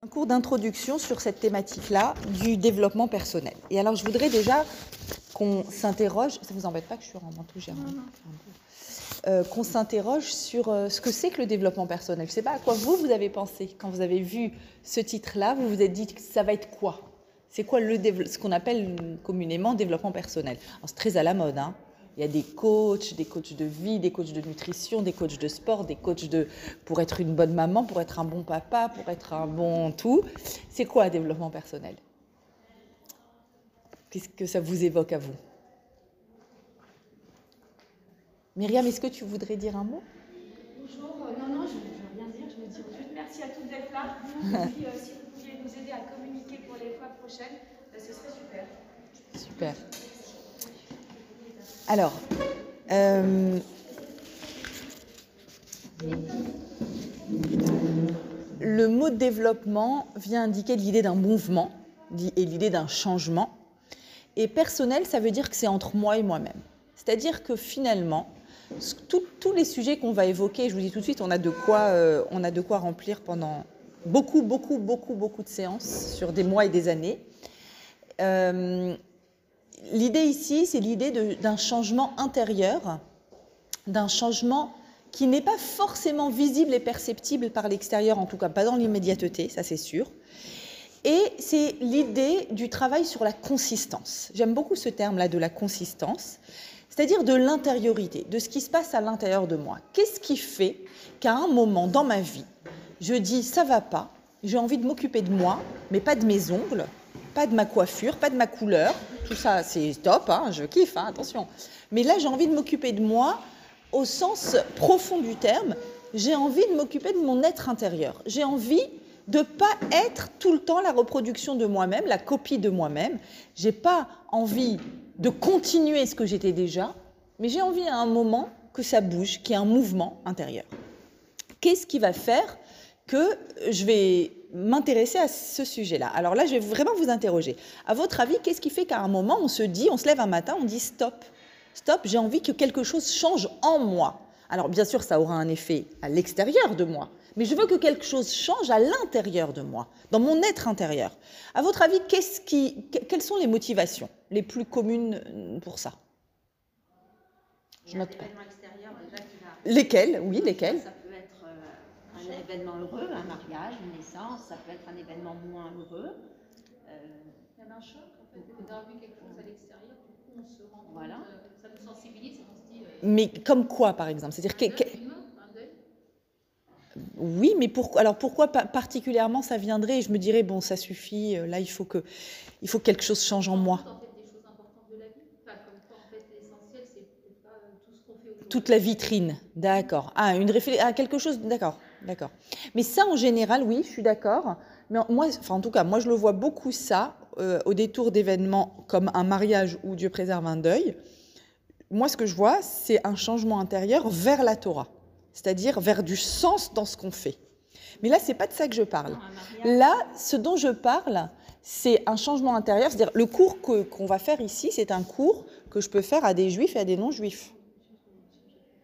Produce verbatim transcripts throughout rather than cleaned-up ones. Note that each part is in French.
Un cours d'introduction sur cette thématique-là du développement personnel. Et alors, je voudrais déjà qu'on s'interroge, ça ne vous embête pas que je suis en manteau, j'ai un... euh, qu'on s'interroge sur euh, ce que c'est que le développement personnel. Je ne sais pas à quoi vous, vous avez pensé quand vous avez vu ce titre-là, vous vous êtes dit que ça va être quoi? C'est quoi le dév... ce qu'on appelle communément développement personnel? Alors, c'est très à la mode, hein. Il y a des coachs, des coachs de vie, des coachs de nutrition, des coachs de sport, des coachs de pour être une bonne maman, pour être un bon papa, pour être un bon tout. C'est quoi le développement personnel? Qu'est-ce que ça vous évoque à vous? Myriam, est-ce que tu voudrais dire un mot? Bonjour, euh, non, non, je ne veux rien dire. Je veux dire juste merci à toutes d'être là. Et puis, euh, si vous pouviez nous aider à communiquer pour les fois prochaines, ben, ce serait super. Super. Alors, euh, le mot « développement » vient indiquer l'idée d'un mouvement et l'idée d'un changement. Et « personnel », ça veut dire que c'est entre moi et moi-même. C'est-à-dire que finalement, tout, tous les sujets qu'on va évoquer, je vous dis tout de suite, on a de quoi, euh, on a de quoi remplir pendant beaucoup, beaucoup, beaucoup, beaucoup de séances sur des mois et des années. Euh, L'idée ici, c'est l'idée de, d'un changement intérieur, d'un changement qui n'est pas forcément visible et perceptible par l'extérieur, en tout cas pas dans l'immédiateté, ça c'est sûr. Et c'est l'idée du travail sur la consistance. J'aime beaucoup ce terme-là de la consistance, c'est-à-dire de l'intériorité, de ce qui se passe à l'intérieur de moi. Qu'est-ce qui fait qu'à un moment dans ma vie, je dis « ça va pas, j'ai envie de m'occuper de moi, mais pas de mes ongles ». Pas de ma coiffure, pas de ma couleur, tout ça c'est top, hein, je kiffe, hein, attention. Mais là j'ai envie de m'occuper de moi au sens profond du terme, j'ai envie de m'occuper de mon être intérieur, j'ai envie de ne pas être tout le temps la reproduction de moi-même, la copie de moi-même, j'ai pas envie de continuer ce que j'étais déjà, mais j'ai envie à un moment que ça bouge, qu'il y ait un mouvement intérieur. Qu'est-ce qui va faire que je vais m'intéresser à ce sujet-là? Alors là, je vais vraiment vous interroger. À votre avis, qu'est-ce qui fait qu'à un moment, on se dit, on se lève un matin, on dit stop, stop, j'ai envie que quelque chose change en moi. Alors bien sûr, ça aura un effet à l'extérieur de moi, mais je veux que quelque chose change à l'intérieur de moi, dans mon être intérieur. À votre avis, qu'est-ce qui, quelles sont les motivations les plus communes pour ça? Je note pas. Lesquelles? Oui, lesquelles? Un événement heureux, un mariage, une naissance, ça peut être un événement moins heureux. Euh... Il y a un choc, en fait, on a vu quelque chose à l'extérieur, du coup on se rend compte, voilà. euh, ça nous sensibilise, on se dit... Euh... Mais comme quoi, par exemple? C'est-à-dire un que... deuil, un deuil. Oui, mais pourquoi, alors pourquoi particulièrement ça viendrait? Je me dirais, bon, ça suffit, là, il faut que, il faut que quelque chose change en moi. En fait, des choses importantes de la vie, enfin, comme quoi, en fait, l'essentiel, c'est peut-être pas tout ce qu'on fait aujourd'hui. Toute la vitrine, d'accord. Ah, une réflexion, ah, quelque chose, d'accord. D'accord. Mais ça, en général, oui, je suis d'accord. Mais moi, enfin, en tout cas, moi, je le vois beaucoup ça euh, au détour d'événements comme un mariage ou Dieu préserve un deuil. Moi, ce que je vois, c'est un changement intérieur vers la Torah, c'est-à-dire vers du sens dans ce qu'on fait. Mais là, c'est pas de ça que je parle. Là, ce dont je parle, c'est un changement intérieur. C'est-à-dire, le cours que, qu'on va faire ici, c'est un cours que je peux faire à des juifs et à des non-juifs.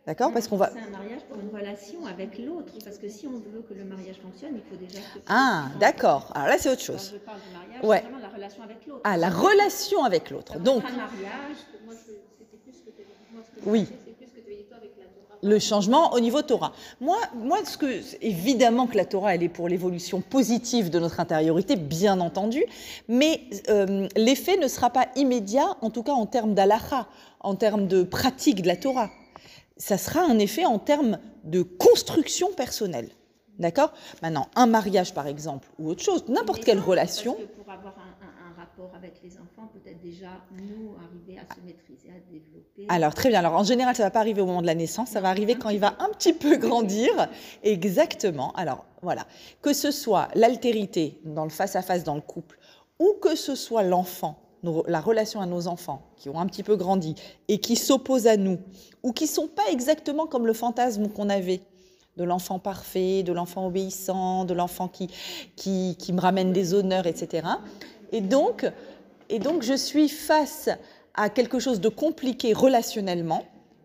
D'accord, parce qu'on va... C'est un mariage pour une relation avec l'autre, parce que si on veut que le mariage fonctionne, il faut déjà... Que ah, d'accord. Alors là, c'est autre chose. Quand je parle du mariage, ouais. C'est vraiment la relation avec l'autre. Ah, la relation avec l'autre. Donc... Un mariage, moi, je... c'était plus que... Moi, ce que je oui. C'est plus que tu es toi avec la Torah. Le changement au niveau Torah. Moi, moi ce que... évidemment que la Torah, elle est pour l'évolution positive de notre intériorité, bien entendu, mais euh, l'effet ne sera pas immédiat, en tout cas en termes d'alacha, en termes de pratique de la Torah. Ça sera un effet en termes de construction personnelle, d'accord? Maintenant, un mariage par exemple, ou autre chose, n'importe quelle relation... Parce que pour avoir un, un, un rapport avec les enfants, peut-être déjà, nous, arriver à se maîtriser, à développer... Alors, très bien. Alors, en général, ça ne va pas arriver au moment de la naissance, ça va arriver quand il va un petit peu grandir. Exactement. Alors, voilà. Que ce soit l'altérité dans le face-à-face dans le couple, ou que ce soit l'enfant, la relation à nos enfants qui ont un petit peu grandi et qui s'opposent à nous ou qui ne sont pas exactement comme le fantasme qu'on avait de l'enfant parfait, de l'enfant obéissant, de l'enfant qui, qui, qui me ramène des honneurs, et cetera. Et donc, et donc, je suis face à quelque chose de compliqué relationnellement.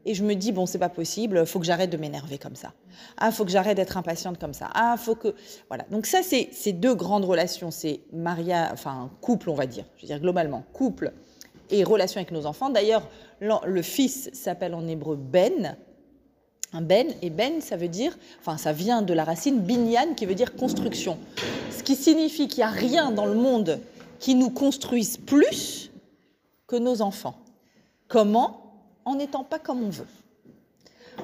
et je me dis, bon, c'est pas possible, faut que j'arrête de m'énerver comme ça. Ah, faut que j'arrête d'être impatiente comme ça. Ah, faut que... Voilà. Donc ça, c'est, c'est deux grandes relations. C'est mariage, enfin, couple, on va dire. Je veux dire, globalement, couple et relation avec nos enfants. D'ailleurs, le fils s'appelle en hébreu ben, un ben, et ben, ça veut dire, enfin, ça vient de la racine binyan, qui veut dire construction. Ce qui signifie qu'il n'y a rien dans le monde qui nous construise plus que nos enfants. Comment ? En n'étant pas comme on veut,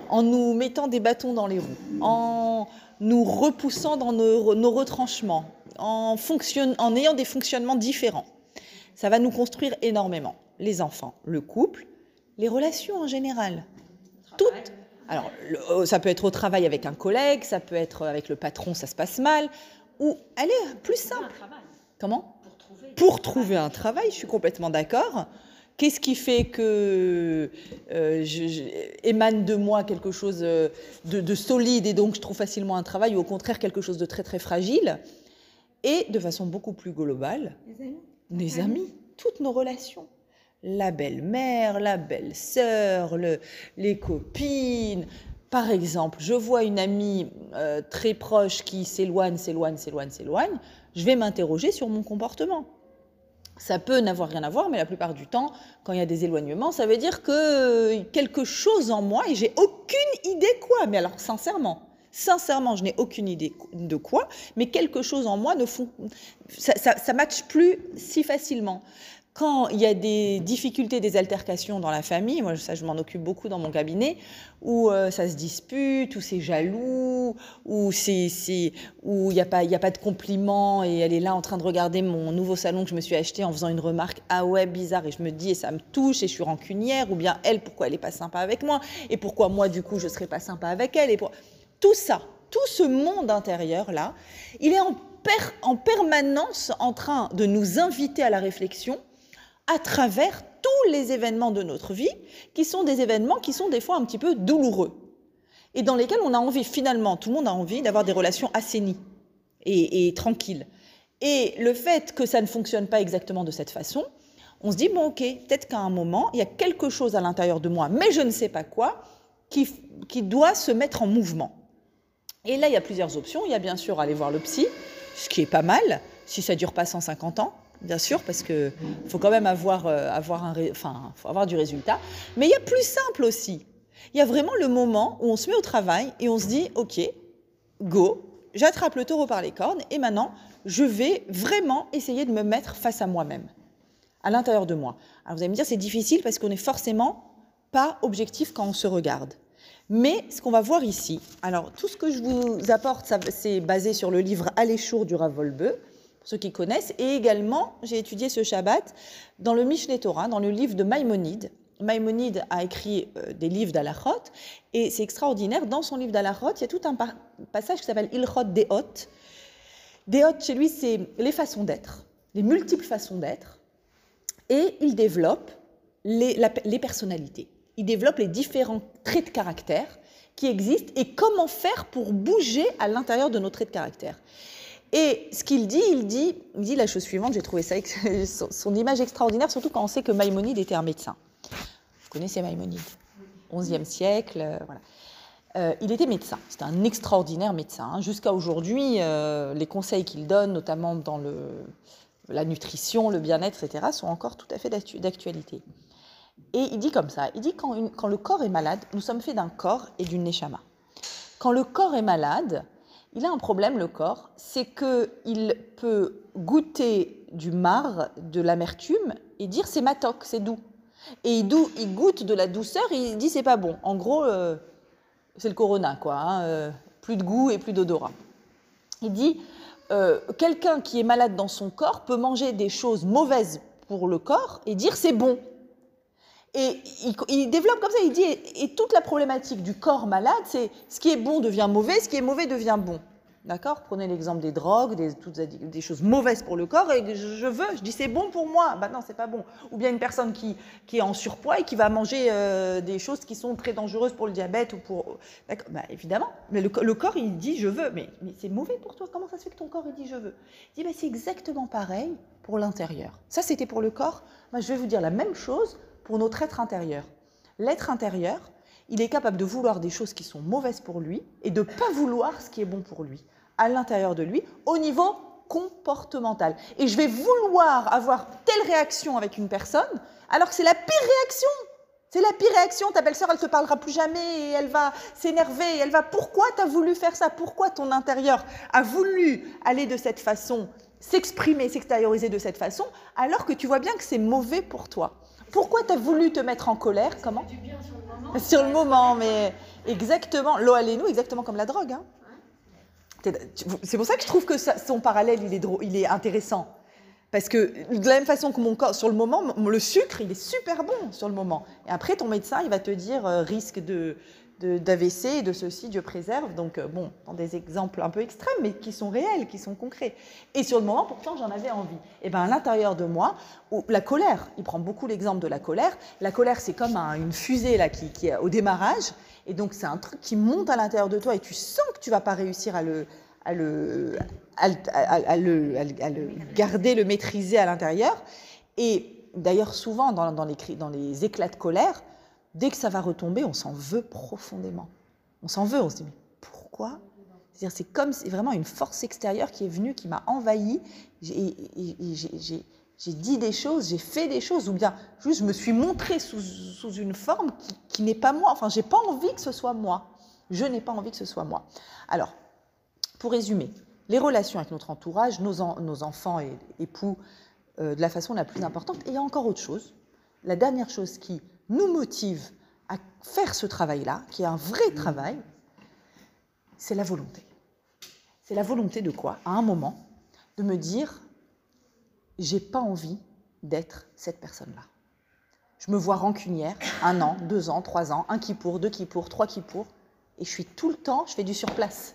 en nous mettant des bâtons dans les roues, en nous repoussant dans nos, nos retranchements, en, fonction, en ayant des fonctionnements différents. Ça va nous construire énormément. Les enfants, le couple, les relations en général. Toutes. Alors, le, ça peut être au travail avec un collègue, ça peut être avec le patron, ça se passe mal. Ou, allez, plus simple. Comment ? Pour trouver, Pour trouver un travail, je suis complètement d'accord. Qu'est-ce qui fait que euh, je, je, émane de moi quelque chose de, de solide et donc je trouve facilement un travail, ou au contraire quelque chose de très très fragile? Et de façon beaucoup plus globale, les amis, les amis toutes nos relations. La belle-mère, la belle-sœur, le, les copines. Par exemple, je vois une amie euh, très proche qui s'éloigne, s'éloigne, s'éloigne, s'éloigne. Je vais m'interroger sur mon comportement. Ça peut n'avoir rien à voir, mais la plupart du temps, quand il y a des éloignements, ça veut dire que quelque chose en moi, et j'ai aucune idée quoi, mais alors sincèrement, sincèrement, je n'ai aucune idée de quoi, mais quelque chose en moi ne font, ça, ça, ça matche plus si facilement. Quand il y a des difficultés, des altercations dans la famille, moi ça je m'en occupe beaucoup dans mon cabinet, où euh, ça se dispute, où c'est jaloux, où c'est, c'est, où il n'y a pas, il n'y a pas de compliments, et elle est là en train de regarder mon nouveau salon que je me suis acheté en faisant une remarque « Ah ouais, bizarre », et je me dis « Et ça me touche, et je suis rancunière », ou bien « Elle, pourquoi elle n'est pas sympa avec moi ?» Et « Pourquoi moi, du coup, je ne serais pas sympa avec elle ?» Et pour... Tout ça, tout ce monde intérieur-là, il est en, per- en permanence en train de nous inviter à la réflexion, à travers tous les événements de notre vie, qui sont des événements qui sont des fois un petit peu douloureux, et dans lesquels on a envie, finalement, tout le monde a envie d'avoir des relations assainies et, et tranquilles. Et le fait que ça ne fonctionne pas exactement de cette façon, on se dit, bon, ok, peut-être qu'à un moment, il y a quelque chose à l'intérieur de moi, mais je ne sais pas quoi, qui, qui doit se mettre en mouvement. Et là, il y a plusieurs options. Il y a bien sûr aller voir le psy, ce qui est pas mal, si ça ne dure pas cent cinquante ans, bien sûr, parce qu'il faut quand même avoir, euh, avoir, un ré... enfin, faut avoir du résultat. Mais il y a plus simple aussi. Il y a vraiment le moment où on se met au travail et on se dit « Ok, go, j'attrape le taureau par les cornes et maintenant, je vais vraiment essayer de me mettre face à moi-même, à l'intérieur de moi. » Alors vous allez me dire, c'est difficile parce qu'on n'est forcément pas objectif quand on se regarde. Mais ce qu'on va voir ici, alors tout ce que je vous apporte, ça, c'est basé sur le livre « Alléchour » du Rav Wolbe, ceux qui connaissent, et également, j'ai étudié ce Shabbat dans le Mishneh Torah, dans le livre de Maïmonide. Maïmonide a écrit euh, des livres d'Alachot, et c'est extraordinaire, dans son livre d'Alachot, il y a tout un par- passage qui s'appelle « Hilchot De'ot ». De'ot, chez lui, c'est les façons d'être, les multiples façons d'être, et il développe les, la, les personnalités. Il développe les différents traits de caractère qui existent, et comment faire pour bouger à l'intérieur de nos traits de caractère. Et ce qu'il dit, il dit, il dit la chose suivante, j'ai trouvé ça, son, son image extraordinaire, surtout quand on sait que Maïmonide était un médecin. Vous connaissez Maïmonide, onzième siècle, euh, voilà. Euh, il était médecin, c'était un extraordinaire médecin. Hein. Jusqu'à aujourd'hui, euh, les conseils qu'il donne, notamment dans le, la nutrition, le bien-être, et cetera, sont encore tout à fait d'actu, d'actualité. Et il dit comme ça, il dit quand, une, quand le corps est malade, nous sommes faits d'un corps et d'une nechama. Quand le corps est malade, il a un problème, le corps, c'est qu'il peut goûter du marc, de l'amertume, et dire c'est ma toque, c'est doux. Et il, dou- il goûte de la douceur, et il dit c'est pas bon. En gros, euh, c'est le corona, quoi. Hein, euh, plus de goût et plus d'odorat. Il dit euh, quelqu'un qui est malade dans son corps peut manger des choses mauvaises pour le corps et dire c'est bon. Et il, il développe comme ça, il dit, et, et toute la problématique du corps malade, c'est ce qui est bon devient mauvais, ce qui est mauvais devient bon. D'accord ? Prenez l'exemple des drogues, des, toutes des choses mauvaises pour le corps, et je, je veux, je dis c'est bon pour moi, bah non, c'est pas bon. Ou bien une personne qui, qui est en surpoids et qui va manger euh, des choses qui sont très dangereuses pour le diabète ou pour... D'accord, bah évidemment, mais le, le corps il dit je veux, mais, mais c'est mauvais pour toi, comment ça se fait que ton corps il dit je veux ? Il dit bah, c'est exactement pareil pour l'intérieur. Ça c'était pour le corps, bah, je vais vous dire la même chose pour notre être intérieur. L'être intérieur, il est capable de vouloir des choses qui sont mauvaises pour lui et de ne pas vouloir ce qui est bon pour lui, à l'intérieur de lui, au niveau comportemental. Et je vais vouloir avoir telle réaction avec une personne, alors que c'est la pire réaction. C'est la pire réaction, ta belle-sœur, elle ne te parlera plus jamais et elle va s'énerver. Et elle va, pourquoi tu as voulu faire ça? Pourquoi ton intérieur a voulu aller de cette façon, s'exprimer, s'extérioriser de cette façon, alors que tu vois bien que c'est mauvais pour toi? Pourquoi tu as voulu te mettre en colère? Ça Comment fait du bien sur le moment. Sur le moment, mais exactement. L'eau à nous, exactement comme la drogue. Hein. C'est pour ça que je trouve que son parallèle, il est, drôle, il est intéressant. Parce que de la même façon que mon corps, sur le moment, le sucre, il est super bon sur le moment. Et après, ton médecin, il va te dire euh, risque de, de, d'A V C, de ceci, Dieu préserve. Donc, euh, bon, dans des exemples un peu extrêmes, mais qui sont réels, qui sont concrets. Et sur le moment, pourtant, j'en avais envie. Et bien, à l'intérieur de moi, où, la colère, il prend beaucoup l'exemple de la colère. La colère, c'est comme un, une fusée là, qui, qui est au démarrage. Et donc, c'est un truc qui monte à l'intérieur de toi et tu sens que tu ne vas pas réussir à le... À le, à, à, à, le, à le garder, le maîtriser à l'intérieur. Et d'ailleurs, souvent, dans, dans, les, dans les éclats de colère, dès que ça va retomber, on s'en veut profondément. On s'en veut, on se dit, mais pourquoi ? C'est-à-dire, c'est comme c'est vraiment une force extérieure qui est venue, qui m'a envahie. J'ai, et, et, j'ai, j'ai, j'ai dit des choses, j'ai fait des choses, ou bien juste je me suis montrée sous, sous une forme qui, qui n'est pas moi. Enfin, je n'ai pas envie que ce soit moi. Je n'ai pas envie que ce soit moi. Alors, pour résumer, les relations avec notre entourage, nos, en, nos enfants et époux, euh, de la façon la plus importante. Et il y a encore autre chose, la dernière chose qui nous motive à faire ce travail-là, qui est un vrai travail, c'est la volonté. C'est la volonté de quoi? À un moment, de me dire, j'ai pas envie d'être cette personne-là. Je me vois rancunière, un an, deux ans, trois ans, un Kippour, deux Kippour, trois Kippour, et je suis tout le temps, je fais du surplace.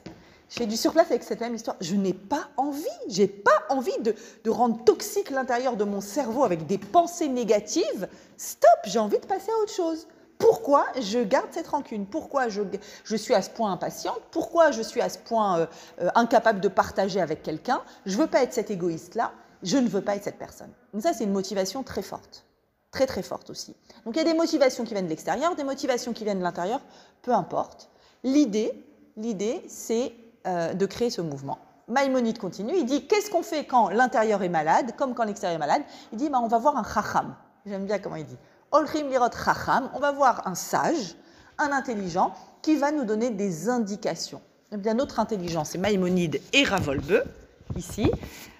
Je fais du surplace avec cette même histoire. Je n'ai pas envie, je n'ai pas envie de, de rendre toxique l'intérieur de mon cerveau avec des pensées négatives. Stop, j'ai envie de passer à autre chose. Pourquoi je garde cette rancune? Pourquoi je, je suis à ce point impatiente? Pourquoi je suis à ce point euh, euh, incapable de partager avec quelqu'un? Je ne veux pas être cet égoïste-là, je ne veux pas être cette personne. Donc ça, c'est une motivation très forte, très très forte aussi. Donc il y a des motivations qui viennent de l'extérieur, des motivations qui viennent de l'intérieur, peu importe. L'idée, l'idée c'est... Euh, de créer ce mouvement. Maïmonide continue, il dit, qu'est-ce qu'on fait quand l'intérieur est malade, comme quand l'extérieur est malade? Il dit, bah, on va voir un chacham. J'aime bien comment il dit. Olchim lirot chacham, on va voir un sage, un intelligent, qui va nous donner des indications. Eh bien, notre intelligent, c'est Maïmonide et Rav Wolbe, ici.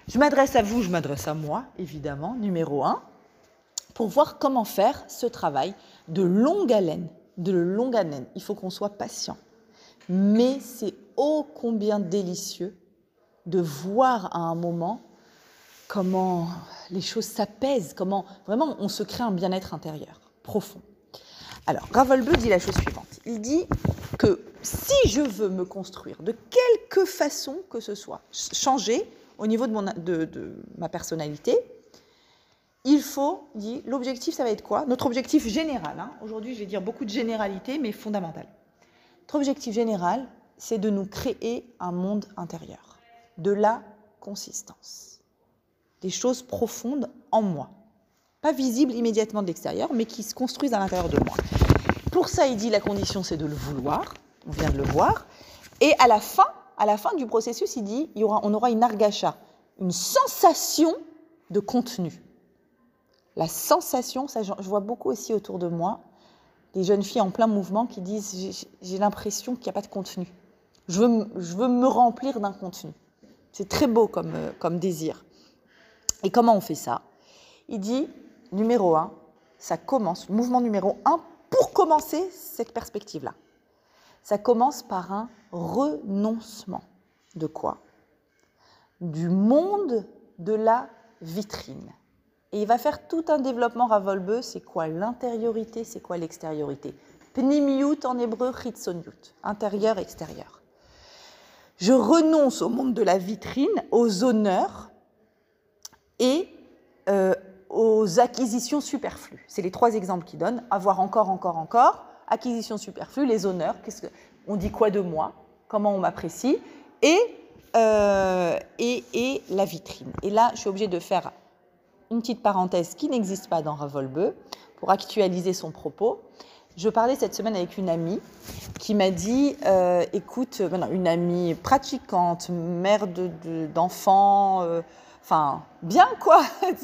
Je m'adresse à vous, je m'adresse à moi, évidemment, numéro un, pour voir comment faire ce travail de longue haleine. De longue haleine, il faut qu'on soit patient. Mais c'est ô combien délicieux de voir à un moment comment les choses s'apaisent, comment vraiment on se crée un bien-être intérieur profond. Alors, Rav Wolbe dit la chose suivante. Il dit que si je veux me construire de quelque façon que ce soit, changer au niveau de, mon, de, de ma personnalité, il faut, dit, l'objectif, ça va être quoi? Notre objectif général, hein, aujourd'hui je vais dire beaucoup de généralité, mais fondamental. Notre objectif général, c'est de nous créer un monde intérieur, de la consistance, des choses profondes en moi, pas visibles immédiatement de l'extérieur, mais qui se construisent à l'intérieur de moi. Pour ça, il dit, la condition, c'est de le vouloir, on vient de le voir, et à la fin, à la fin du processus, il dit, il y aura, on aura une argacha, une sensation de contenu. La sensation, ça, je vois beaucoup aussi autour de moi, des jeunes filles en plein mouvement qui disent, j'ai, j'ai l'impression qu'il n'y a pas de contenu. Je veux, je veux me remplir d'un contenu. C'est très beau comme, comme désir. Et comment on fait ça? Il dit, numéro un, ça commence, le mouvement numéro un, pour commencer cette perspective-là. Ça commence par un renoncement. De quoi? Du monde de la vitrine. Et il va faire tout un développement, Rav Wolbe, c'est quoi l'intériorité, c'est quoi l'extériorité. Pnimiut en hébreu, chitsonyut, intérieur, extérieur. Je renonce au monde de la vitrine, aux honneurs et euh, aux acquisitions superflues. C'est les trois exemples qu'il donne, avoir encore, encore, encore, acquisitions superflues, les honneurs, qu'est-ce que, on dit quoi de moi, comment on m'apprécie, et, euh, et, et la vitrine. Et là, je suis obligée de faire... une petite parenthèse qui n'existe pas dans Rav Wolbe pour actualiser son propos. Je parlais cette semaine avec une amie qui m'a dit, euh, écoute, euh, non, une amie pratiquante, mère de, de, d'enfants, euh, enfin, bien quoi,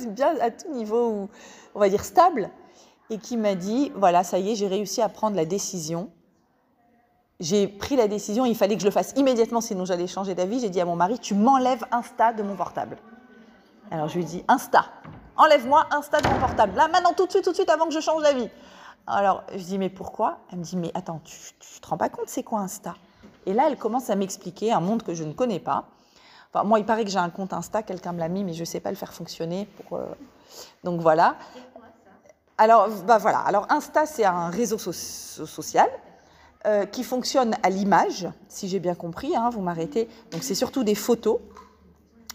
bien à tout niveau, où, on va dire stable, et qui m'a dit, voilà, ça y est, j'ai réussi à prendre la décision. J'ai pris la décision, il fallait que je le fasse immédiatement, sinon j'allais changer d'avis. J'ai dit à mon mari, tu m'enlèves Insta de mon portable. Alors je lui ai dit, Insta, enlève-moi Insta de mon portable. Là, maintenant, tout de suite, tout de suite, avant que je change d'avis. Alors, je dis, mais pourquoi ? Elle me dit, mais attends, tu ne te rends pas compte, c'est quoi Insta ? Et là, elle commence à m'expliquer un monde que je ne connais pas. Enfin, moi, il paraît que j'ai un compte Insta, quelqu'un me l'a mis, mais je ne sais pas le faire fonctionner. Pour, euh... Donc, voilà. Alors, bah, voilà. Alors, Insta, c'est un réseau so- social euh, qui fonctionne à l'image, si j'ai bien compris, hein, vous m'arrêtez. Donc, c'est surtout des photos.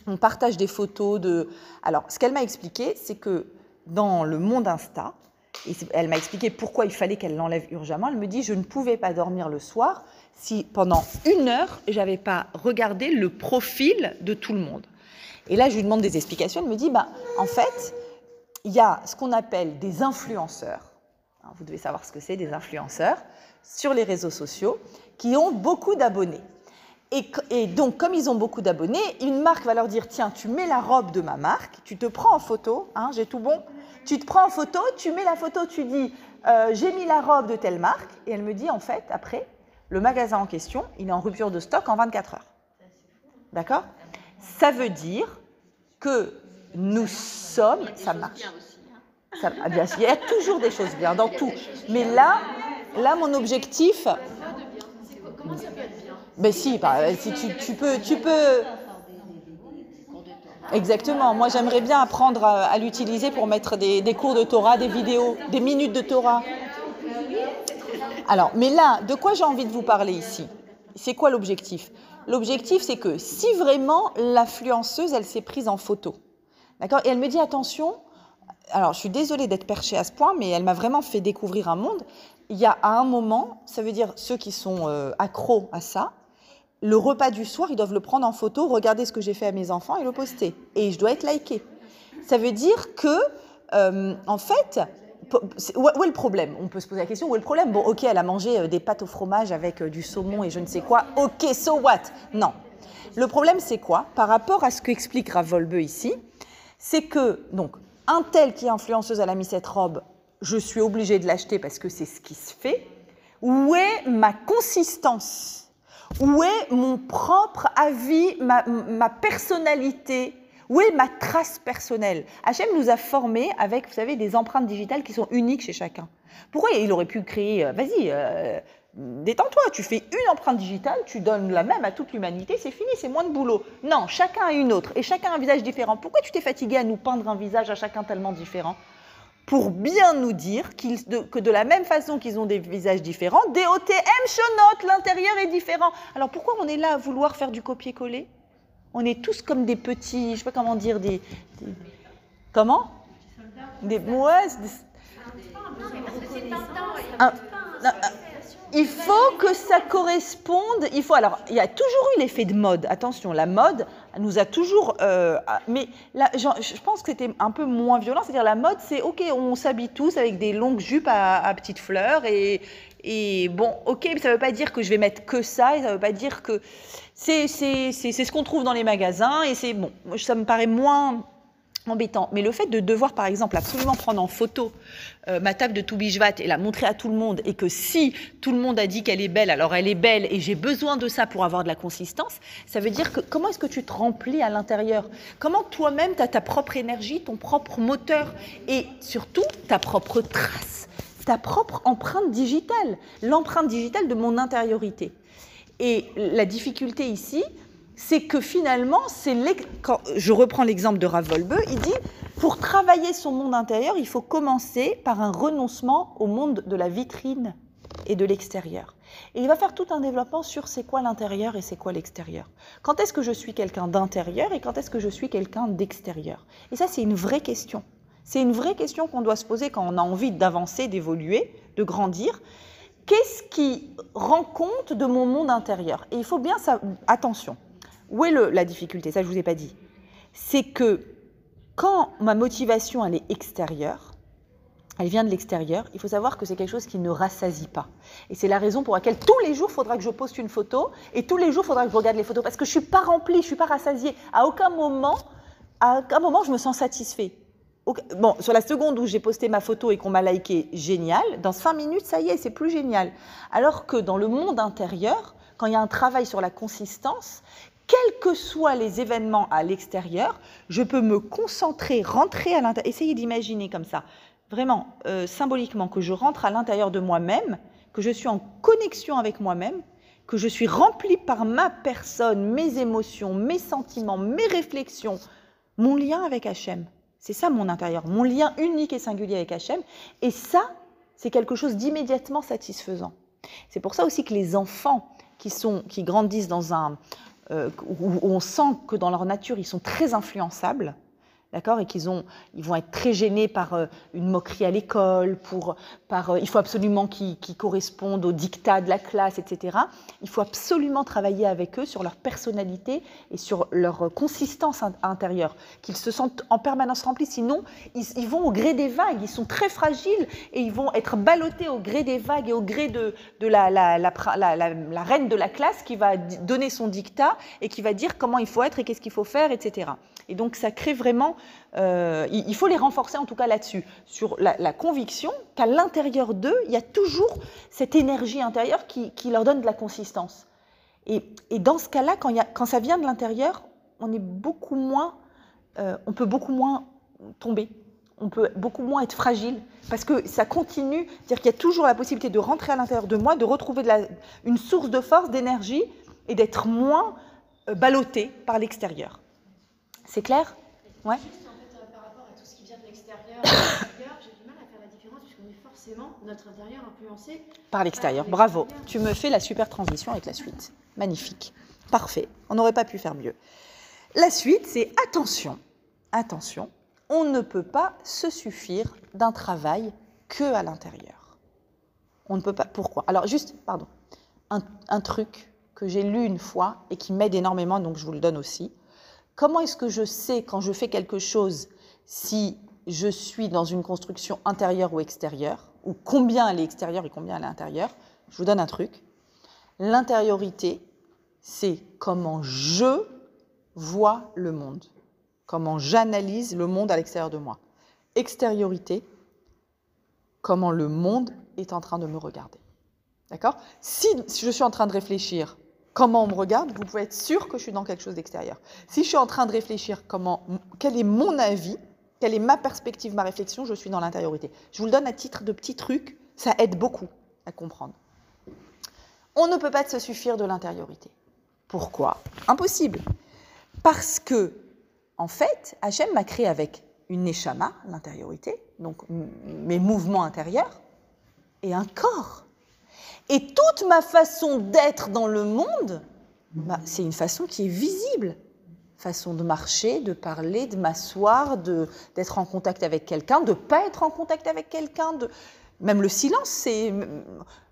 On partage des photos de... Alors, ce qu'elle m'a expliqué, c'est que dans le monde Insta, et elle m'a expliqué pourquoi il fallait qu'elle l'enlève urgemment. Elle me dit, je ne pouvais pas dormir le soir si pendant une heure, je n'avais pas regardé le profil de tout le monde. Et là, je lui demande des explications. Elle me dit, bah, en fait, il y a ce qu'on appelle des influenceurs. Alors, vous devez savoir ce que c'est, des influenceurs sur les réseaux sociaux qui ont beaucoup d'abonnés. Et, et donc, comme ils ont beaucoup d'abonnés, une marque va leur dire, tiens, tu mets la robe de ma marque, tu te prends en photo, hein, j'ai tout bon. Tu te prends en photo, tu mets la photo, tu dis euh, « j'ai mis la robe de telle marque » et elle me dit en fait, après, le magasin en question, il est en rupture de stock en vingt-quatre heures. D'accord ? Ça veut dire que nous sommes… Ça marche. Ça, bien, il y a toujours des choses bien dans tout. Mais là, là mon objectif… Comment ça peut être bien ? Ben si, bah, si tu, tu peux… Tu peux exactement. Moi, j'aimerais bien apprendre à, à l'utiliser pour mettre des, des cours de Torah, des vidéos, des minutes de Torah. Alors, mais là, de quoi j'ai envie de vous parler ici ? C'est quoi l'objectif ? L'objectif, c'est que si vraiment l'influenceuse, elle s'est prise en photo, d'accord ? Et elle me dit, attention, alors je suis désolée d'être perchée à ce point, mais elle m'a vraiment fait découvrir un monde. Il y a à un moment, ça veut dire ceux qui sont euh, accros à ça, le repas du soir, ils doivent le prendre en photo, regarder ce que j'ai fait à mes enfants et le poster. Et je dois être likée. Ça veut dire que, euh, en fait, où est le problème ? On peut se poser la question, où est le problème ? Bon, ok, elle a mangé des pâtes au fromage avec du saumon et je ne sais quoi. Ok, so what ? Non. Le problème, c'est quoi ? Par rapport à ce qu'explique Rav Wolbe ici, c'est que, donc, un tel qui est influenceuse, elle a mis cette robe, je suis obligée de l'acheter parce que c'est ce qui se fait. Où est ma consistance ? Où est mon propre avis, ma, ma personnalité ? Où est ma trace personnelle ? Hachem nous a formés avec, vous savez, des empreintes digitales qui sont uniques chez chacun. Pourquoi il aurait pu créer, euh, vas-y, euh, détends-toi, tu fais une empreinte digitale, tu donnes la même à toute l'humanité, c'est fini, c'est moins de boulot. Non, chacun a une autre et chacun a un visage différent. Pourquoi tu t'es fatigué à nous peindre un visage à chacun tellement différent ? Pour bien nous dire qu'ils, de, que de la même façon qu'ils ont des visages différents, des O T M chenotes, l'intérieur est différent. Alors pourquoi on est là à vouloir faire du copier-coller ? On est tous comme des petits, je ne sais pas comment dire, des... des comment ? Des mouesses. Il faut que ça corresponde. Il faut, alors, il y a toujours eu l'effet de mode. Attention, la mode nous a toujours... Euh, mais la, genre, je pense que c'était un peu moins violent. C'est-à-dire, la mode, c'est, OK, on s'habille tous avec des longues jupes à, à petites fleurs. Et, et bon, OK, mais ça ne veut pas dire que je vais mettre que ça. Et ça ne veut pas dire que... C'est, c'est, c'est, c'est ce qu'on trouve dans les magasins. Et c'est bon, ça me paraît moins... embêtant. Mais le fait de devoir, par exemple, absolument prendre en photo euh, ma table de Toubichvat et la montrer à tout le monde, et que si tout le monde a dit qu'elle est belle, alors elle est belle et j'ai besoin de ça pour avoir de la consistance, ça veut dire que comment est-ce que tu te remplis à l'intérieur ? Comment toi-même, tu as ta propre énergie, ton propre moteur et surtout ta propre trace, ta propre empreinte digitale, l'empreinte digitale de mon intériorité. Et la difficulté ici, c'est que finalement, c'est quand je reprends l'exemple de Rav Wolbe, il dit pour travailler son monde intérieur, il faut commencer par un renoncement au monde de la vitrine et de l'extérieur. Et il va faire tout un développement sur c'est quoi l'intérieur et c'est quoi l'extérieur. Quand est-ce que je suis quelqu'un d'intérieur et quand est-ce que je suis quelqu'un d'extérieur ? Et ça, c'est une vraie question. C'est une vraie question qu'on doit se poser quand on a envie d'avancer, d'évoluer, de grandir. Qu'est-ce qui rend compte de mon monde intérieur ? Et il faut bien ça, attention. Où est le, la difficulté ? Ça, je ne vous ai pas dit. C'est que quand ma motivation, elle est extérieure, elle vient de l'extérieur. Il faut savoir que c'est quelque chose qui ne rassasie pas. Et c'est la raison pour laquelle tous les jours, il faudra que je poste une photo et tous les jours, il faudra que je regarde les photos parce que je ne suis pas remplie, je ne suis pas rassasiée. À aucun moment, à aucun moment, je me sens satisfaite. Okay. Bon, sur la seconde où j'ai posté ma photo et qu'on m'a liké, génial. Dans cinq minutes, ça y est, c'est plus génial. Alors que dans le monde intérieur, quand il y a un travail sur la consistance, quels que soient les événements à l'extérieur, je peux me concentrer, rentrer à l'intérieur. Essayez d'imaginer comme ça, vraiment euh, symboliquement, que je rentre à l'intérieur de moi-même, que je suis en connexion avec moi-même, que je suis remplie par ma personne, mes émotions, mes sentiments, mes réflexions, mon lien avec Hachem. C'est ça mon intérieur, mon lien unique et singulier avec Hachem. Et ça, c'est quelque chose d'immédiatement satisfaisant. C'est pour ça aussi que les enfants qui, sont, qui grandissent dans un... Euh, où, où on sent que dans leur nature, ils sont très influençables, d'accord, et qu'ils ont, ils vont être très gênés par euh, une moquerie à l'école, pour, par, euh, il faut absolument qu'ils, qu'ils correspondent aux dictats de la classe, et cetera. Il faut absolument travailler avec eux sur leur personnalité et sur leur consistance intérieure, qu'ils se sentent en permanence remplis, sinon ils, ils vont au gré des vagues, ils sont très fragiles et ils vont être ballottés au gré des vagues et au gré de, de la, la, la, la, la, la reine de la classe qui va donner son dictat et qui va dire comment il faut être et qu'est-ce qu'il faut faire, et cetera. Et donc ça crée vraiment... Euh, il faut les renforcer en tout cas là-dessus, sur la, la conviction qu'à l'intérieur d'eux, il y a toujours cette énergie intérieure qui, qui leur donne de la consistance. Et, et dans ce cas-là, quand, il y a, quand ça vient de l'intérieur, on est beaucoup moins, euh, on peut beaucoup moins tomber, on peut beaucoup moins être fragile, parce que ça continue, c'est-à-dire qu'il y a toujours la possibilité de rentrer à l'intérieur de moi, de retrouver de la, une source de force, d'énergie, et d'être moins euh, ballotté par l'extérieur. C'est clair ? Ouais. Juste en fait, euh, par rapport à tout ce qui vient de l'extérieur, j'ai du mal à faire la différence puisqu'on est forcément notre intérieur influencé par l'extérieur. Par l'extérieur. Bravo, tu me fais la super transition avec la suite. Magnifique, parfait. On n'aurait pas pu faire mieux. La suite, c'est attention, attention. On ne peut pas se suffire d'un travail que à l'intérieur. On ne peut pas. Pourquoi ? Alors juste, pardon, un, un truc que j'ai lu une fois et qui m'aide énormément, donc je vous le donne aussi. Comment est-ce que je sais quand je fais quelque chose si je suis dans une construction intérieure ou extérieure, ou combien elle est extérieure et combien elle est intérieure? Je vous donne un truc. L'intériorité, c'est comment je vois le monde, comment j'analyse le monde à l'extérieur de moi. Extériorité, comment le monde est en train de me regarder. D'accord ? Si je suis en train de réfléchir, comment on me regarde, vous pouvez être sûr que je suis dans quelque chose d'extérieur. Si je suis en train de réfléchir, comment, quel est mon avis, quelle est ma perspective, ma réflexion, je suis dans l'intériorité. Je vous le donne à titre de petit truc, ça aide beaucoup à comprendre. On ne peut pas se suffire de l'intériorité. Pourquoi ? Impossible. Parce que, en fait, Hachem m'a créé avec une nechama, l'intériorité, donc mes mouvements intérieurs, et un corps. Et toute ma façon d'être dans le monde, bah, c'est une façon qui est visible. Façon de marcher, de parler, de m'asseoir, de, d'être en contact avec quelqu'un, de ne pas être en contact avec quelqu'un. De... Même le silence, c'est...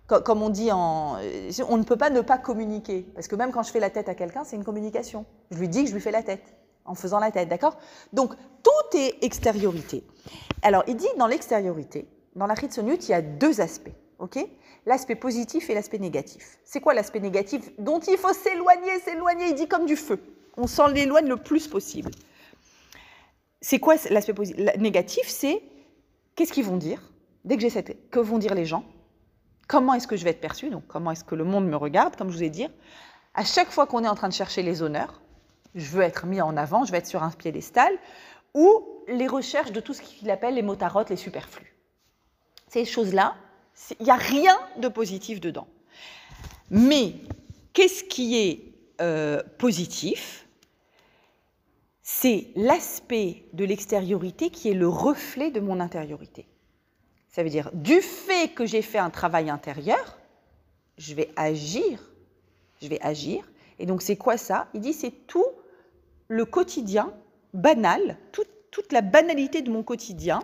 Comme on dit, en... on ne peut pas ne pas communiquer. Parce que même quand je fais la tête à quelqu'un, c'est une communication. Je lui dis que je lui fais la tête, en faisant la tête, d'accord ? Donc, tout est extériorité. Alors, il dit dans l'extériorité, dans la chitsonyut, il y a deux aspects. Okay ? L'aspect positif et l'aspect négatif. C'est quoi l'aspect négatif dont il faut s'éloigner, s'éloigner, il dit comme du feu. On s'en éloigne le plus possible. C'est quoi l'aspect positif ? L'aspect négatif, c'est qu'est-ce qu'ils vont dire ? Dès que j'ai cette... Que vont dire les gens ? Comment est-ce que je vais être perçue ? Donc, comment est-ce que le monde me regarde ? Comme je vous ai dit, à chaque fois qu'on est en train de chercher les honneurs, je veux être mis en avant, je veux être sur un piédestal, ou les recherches de tout ce qu'il appelle les motarotes, les superflus. Ces choses-là, il n'y a rien de positif dedans. Mais qu'est-ce qui est euh, positif ? C'est l'aspect de l'extériorité qui est le reflet de mon intériorité. Ça veut dire, du fait que j'ai fait un travail intérieur, je vais agir. Je vais agir. Et donc, c'est quoi ça ? Il dit, c'est tout le quotidien banal, tout, toute la banalité de mon quotidien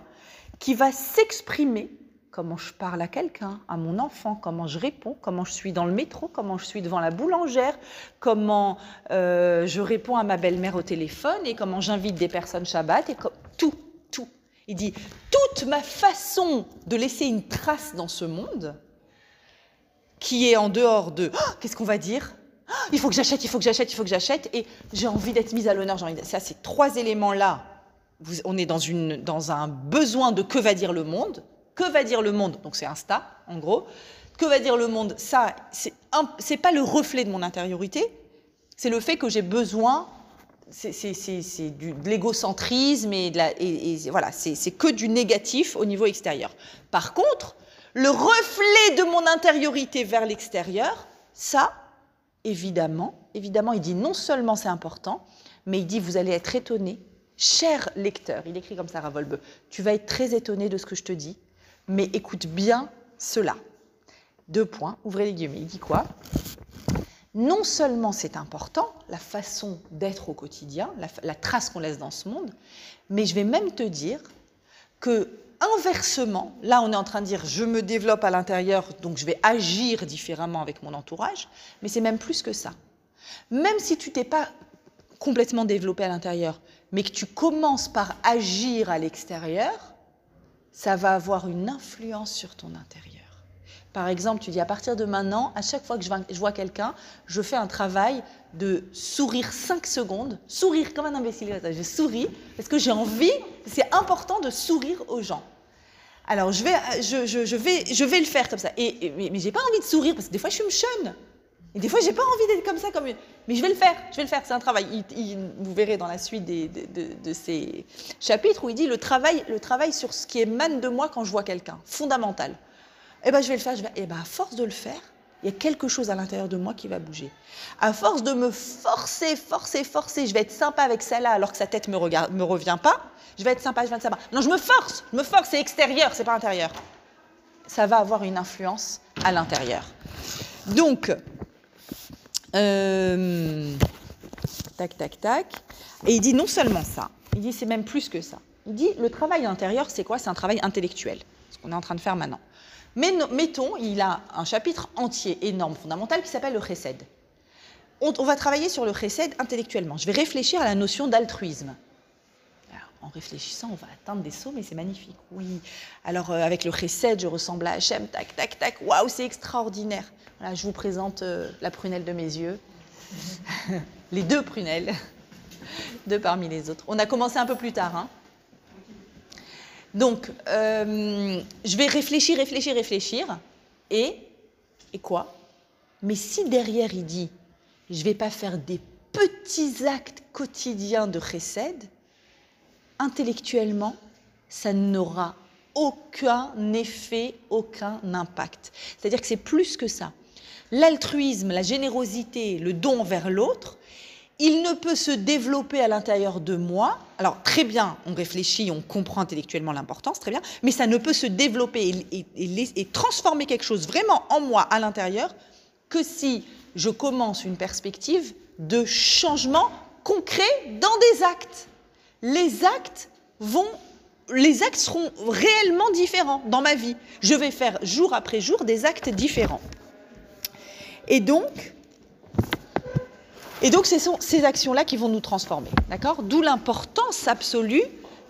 qui va s'exprimer. Comment je parle à quelqu'un, à mon enfant, comment je réponds, comment je suis dans le métro, comment je suis devant la boulangère, comment euh, je réponds à ma belle-mère au téléphone et comment j'invite des personnes Shabbat, et com- tout, tout. Il dit, tout toute ma façon de laisser une trace dans ce monde, qui est en dehors de oh, « qu'est-ce qu'on va dire ? Oh, il faut que j'achète, il faut que j'achète, il faut que j'achète » et « j'ai envie d'être mise à l'honneur ». J'ai envie de... Ça, ces trois éléments-là, vous, on est dans, une, dans un besoin de « que va dire le monde ». « Que va dire le monde ?» Donc c'est Insta, en gros. « Que va dire le monde ?» Ça, c'est, imp... c'est pas le reflet de mon intériorité, c'est le fait que j'ai besoin... C'est, c'est, c'est, c'est du, de l'égocentrisme et, de la, et, et voilà, c'est, c'est que du négatif au niveau extérieur. Par contre, le reflet de mon intériorité vers l'extérieur, ça, évidemment, évidemment, il dit non seulement c'est important, mais il dit vous allez être étonné, cher lecteur, il écrit comme ça Rav Wolbe, tu vas être très étonné de ce que je te dis, mais écoute bien cela. Deux points, ouvrez les guillemets, il dit quoi ? Non seulement c'est important, la façon d'être au quotidien, la, la trace qu'on laisse dans ce monde, mais je vais même te dire que inversement, là on est en train de dire je me développe à l'intérieur, donc je vais agir différemment avec mon entourage, mais c'est même plus que ça. Même si tu t'es pas complètement développé à l'intérieur, mais que tu commences par agir à l'extérieur, ça va avoir une influence sur ton intérieur. Par exemple, tu dis à partir de maintenant, à chaque fois que je vois quelqu'un, je fais un travail de sourire cinq secondes, sourire comme un imbécile, je souris parce que j'ai envie, c'est important de sourire aux gens. Alors je vais, je, je, je vais, je vais le faire comme ça, et, et, mais, mais j'ai pas envie de sourire parce que des fois je suis mchonne, et des fois j'ai pas envie d'être comme ça, comme une... mais je vais le faire, je vais le faire, c'est un travail. Il, il, vous verrez dans la suite des, de, de, de ces chapitres où il dit le travail, le travail sur ce qui émane de moi quand je vois quelqu'un, fondamental. Eh bien, je vais le faire, je vais... Eh bien, à force de le faire, il y a quelque chose à l'intérieur de moi qui va bouger. À force de me forcer, forcer, forcer, je vais être sympa avec celle-là alors que sa tête ne me, regarde... me revient pas, je vais être sympa, je vais être sympa. Non, je me force, je me force, c'est extérieur, c'est pas intérieur. Ça va avoir une influence à l'intérieur. Donc, euh... tac, tac, tac. Et il dit non seulement ça, il dit c'est même plus que ça. Il dit le travail intérieur, c'est quoi ? C'est un travail intellectuel, ce qu'on est en train de faire maintenant. Mais mettons, il a un chapitre entier, énorme, fondamental, qui s'appelle le chesed. On, on va travailler sur le chesed intellectuellement. Je vais réfléchir à la notion d'altruisme. Alors, en réfléchissant, on va atteindre des sommets, c'est magnifique. Oui, alors euh, avec le chesed, je ressemble à Hachem, tac, tac, tac, waouh, c'est extraordinaire. Voilà, je vous présente euh, la prunelle de mes yeux, les deux prunelles, deux parmi les autres. On a commencé un peu plus tard, hein. Donc, euh, je vais réfléchir, réfléchir, réfléchir, et, et quoi ? Mais si derrière il dit, je ne vais pas faire des petits actes quotidiens de chesed, intellectuellement, ça n'aura aucun effet, aucun impact. C'est-à-dire que c'est plus que ça. L'altruisme, la générosité, le don vers l'autre, il ne peut se développer à l'intérieur de moi. Alors, très bien, on réfléchit, on comprend intellectuellement l'importance, très bien, mais ça ne peut se développer et, et, et, et transformer quelque chose vraiment en moi, à l'intérieur, que si je commence une perspective de changement concret dans des actes. Les actes vont, les actes seront réellement différents dans ma vie. Je vais faire jour après jour des actes différents. Et donc... Et donc, ce sont ces actions-là qui vont nous transformer, d'accord ? D'où l'importance absolue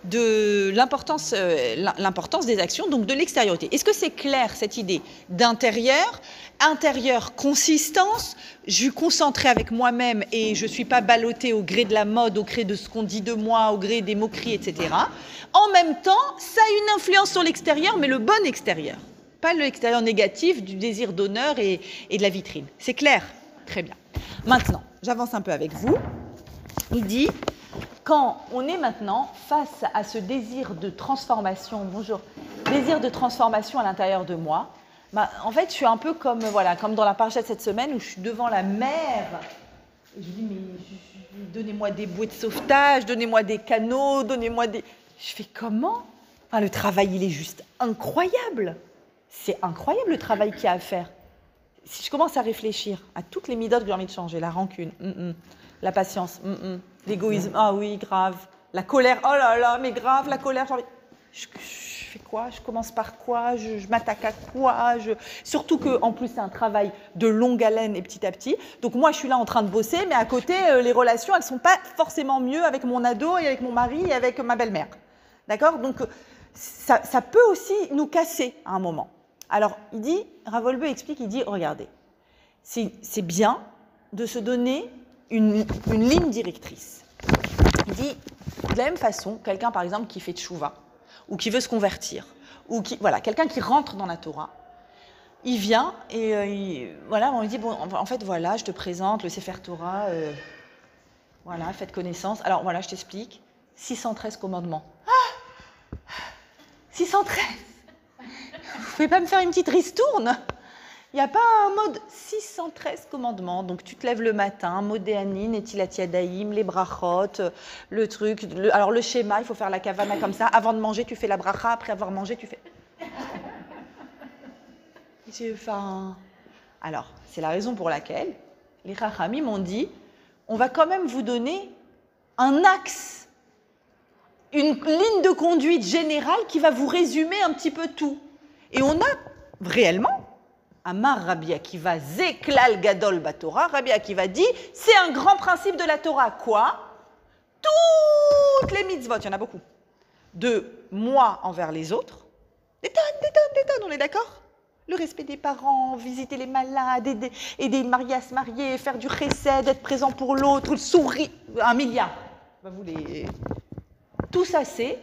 de l'importance, euh, l'importance des actions, donc de l'extériorité. Est-ce que c'est clair, cette idée d'intérieur, intérieur consistance, je suis concentrée avec moi-même et je ne suis pas ballottée au gré de la mode, au gré de ce qu'on dit de moi, au gré des moqueries, et cetera. En même temps, ça a une influence sur l'extérieur, mais le bon extérieur, pas l'extérieur négatif du désir d'honneur et, et de la vitrine. C'est clair ? Très bien. Maintenant, j'avance un peu avec vous. Il dit, quand on est maintenant face à ce désir de transformation, bonjour, désir de transformation à l'intérieur de moi, bah, en fait, je suis un peu comme, voilà, comme dans la paracha de cette semaine où je suis devant la mer. Et je dis, mais donnez-moi des bouées de sauvetage, donnez-moi des canots, donnez-moi des... Je fais comment ? Enfin, le travail, il est juste incroyable. C'est incroyable le travail qu'il y a à faire. Si je commence à réfléchir à toutes les midotes que j'ai envie de changer, la rancune, mm-mm, la patience, mm-mm, l'égoïsme, ah oui, grave, la colère, oh là là, mais grave, la colère, j'ai envie... je, je fais quoi ? Je commence par quoi ? Je, je m'attaque à quoi ? je... Surtout qu'en plus, c'est un travail de longue haleine et petit à petit. Donc moi, je suis là en train de bosser, mais à côté, les relations, elles ne sont pas forcément mieux avec mon ado et avec mon mari et avec ma belle-mère. D'accord ? Donc ça, ça peut aussi nous casser à un moment. Alors, il dit, Rav Wolbe explique, il dit, regardez, c'est, c'est bien de se donner une, une ligne directrice. Il dit, de la même façon, quelqu'un, par exemple, qui fait tshuva, ou qui veut se convertir, ou qui, voilà, quelqu'un qui rentre dans la Torah, il vient et euh, il, voilà, on lui dit, bon, en fait, voilà, je te présente le Sefer Torah, euh, voilà, faites connaissance. Alors, voilà, je t'explique, six cent treize commandements. Ah, six cent treize, vous pouvez pas me faire une petite ristourne? Il n'y a pas un mode six cent treize commandements. Donc, tu te lèves le matin, modéani, Netilat Yadaim, les brachot, le truc. Le, alors, le schéma, il faut faire la kavana comme ça. Avant de manger, tu fais la bracha. Après avoir mangé, tu fais... Enfin... Alors, c'est la raison pour laquelle les chachamim m'ont dit, on va quand même vous donner un axe, une ligne de conduite générale qui va vous résumer un petit peu tout. Et on a réellement... Amar Rabbi Akiva Zeklal Gadol Batorah. Rabbi Akiva dit, c'est un grand principe de la Torah. Quoi? Toutes les mitzvot, il y en a beaucoup. De moi envers les autres. Des tonnes, des tonnes, des tonnes, on est d'accord? Le respect des parents, visiter les malades, aider, aider les mariés à se marier, faire du chesed, être présent pour l'autre, sourire, un milliard. Ben vous les... Tout ça, c'est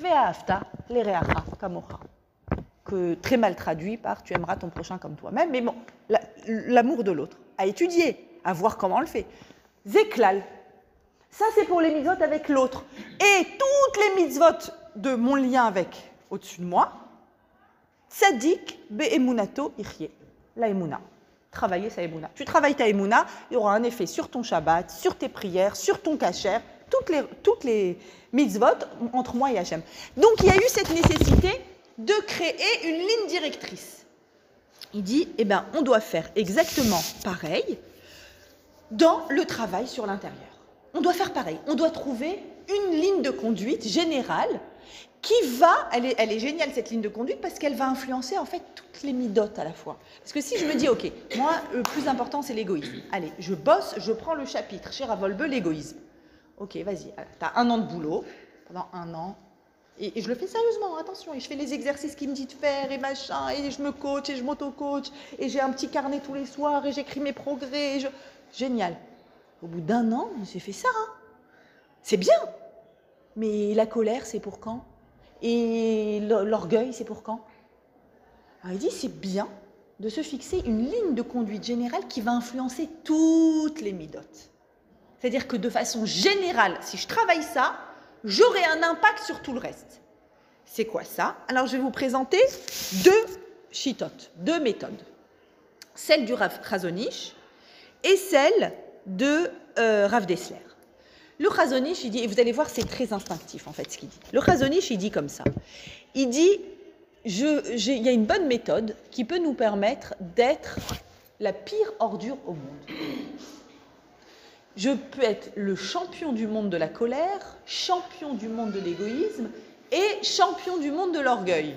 ve'ahavta lereacha kamocha. Que très mal traduit par « tu aimeras ton prochain comme toi-même », mais bon, la, l'amour de l'autre, à étudier, à voir comment on le fait. « Zeklal », ça c'est pour les mitzvot avec l'autre. Et toutes les mitzvot de mon lien avec, au-dessus de moi, « Tzadik be'emunato ichye », la emuna, travailler sa emuna. Tu travailles ta emuna, il y aura un effet sur ton Shabbat, sur tes prières, sur ton kasher, toutes les, toutes les mitzvot entre moi et Hachem. Donc il y a eu cette nécessité de créer une ligne directrice. Il dit, eh bien, on doit faire exactement pareil dans le travail sur l'intérieur. On doit faire pareil. On doit trouver une ligne de conduite générale qui va, elle est, elle est géniale cette ligne de conduite parce qu'elle va influencer en fait toutes les midotes à la fois. Parce que si je me dis, ok, moi, le plus important, c'est l'égoïsme. Allez, je bosse, je prends le chapitre chez Rav Wolbe, l'égoïsme. Ok, vas-y, t'as un an de boulot, pendant un an, Et, et je le fais sérieusement, attention, et je fais les exercices qu'il me dit de faire, et machin, et je me coach, et je m'auto-coach, et j'ai un petit carnet tous les soirs, et j'écris mes progrès, et je... Génial. Au bout d'un an, j'ai fait ça. Hein. C'est bien. Mais la colère, c'est pour quand? Et l'orgueil, c'est pour quand? Alors il dit, c'est bien de se fixer une ligne de conduite générale qui va influencer toutes les midotes. C'est-à-dire que de façon générale, si je travaille ça, j'aurai un impact sur tout le reste. C'est quoi ça? Alors, je vais vous présenter deux chitotes, deux méthodes. Celle du Rav Krasonich et celle de euh, Rav Dessler. Le Krasonich, il dit, et vous allez voir, c'est très instinctif, en fait, ce qu'il dit. Le Krasonich, il dit comme ça. Il dit, je, j'ai, il y a une bonne méthode qui peut nous permettre d'être la pire ordure au monde. Je peux être le champion du monde de la colère, champion du monde de l'égoïsme et champion du monde de l'orgueil.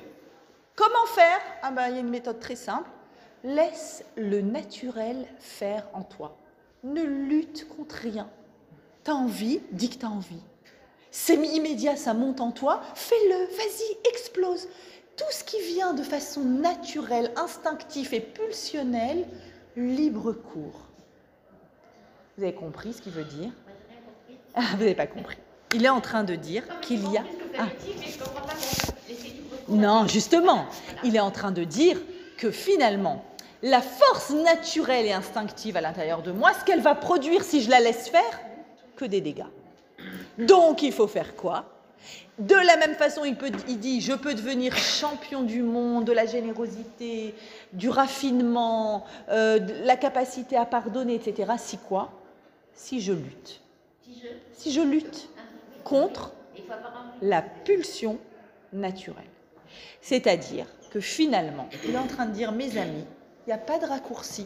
Comment faire? Ah ben, il y a une méthode très simple. Laisse le naturel faire en toi. Ne lutte contre rien. T'as envie, dis que t'as envie. C'est immédiat, ça monte en toi. Fais-le, vas-y, explose. Tout ce qui vient de façon naturelle, instinctive et pulsionnelle, libre cours. Vous avez compris ce qu'il veut dire? Ah, vous n'avez pas compris. Il est en train de dire non, qu'il y a... Ah. Non, justement, il est en train de dire que finalement, la force naturelle et instinctive à l'intérieur de moi, ce qu'elle va produire si je la laisse faire, que des dégâts. Donc, il faut faire quoi? De la même façon, il, peut, il dit, je peux devenir champion du monde, de la générosité, du raffinement, euh, de la capacité à pardonner, et cetera. Si quoi? Si je lutte. Si je, si je lutte contre la pulsion naturelle. C'est-à-dire que finalement, il est en train de dire, mes amis, il n'y a pas de raccourci.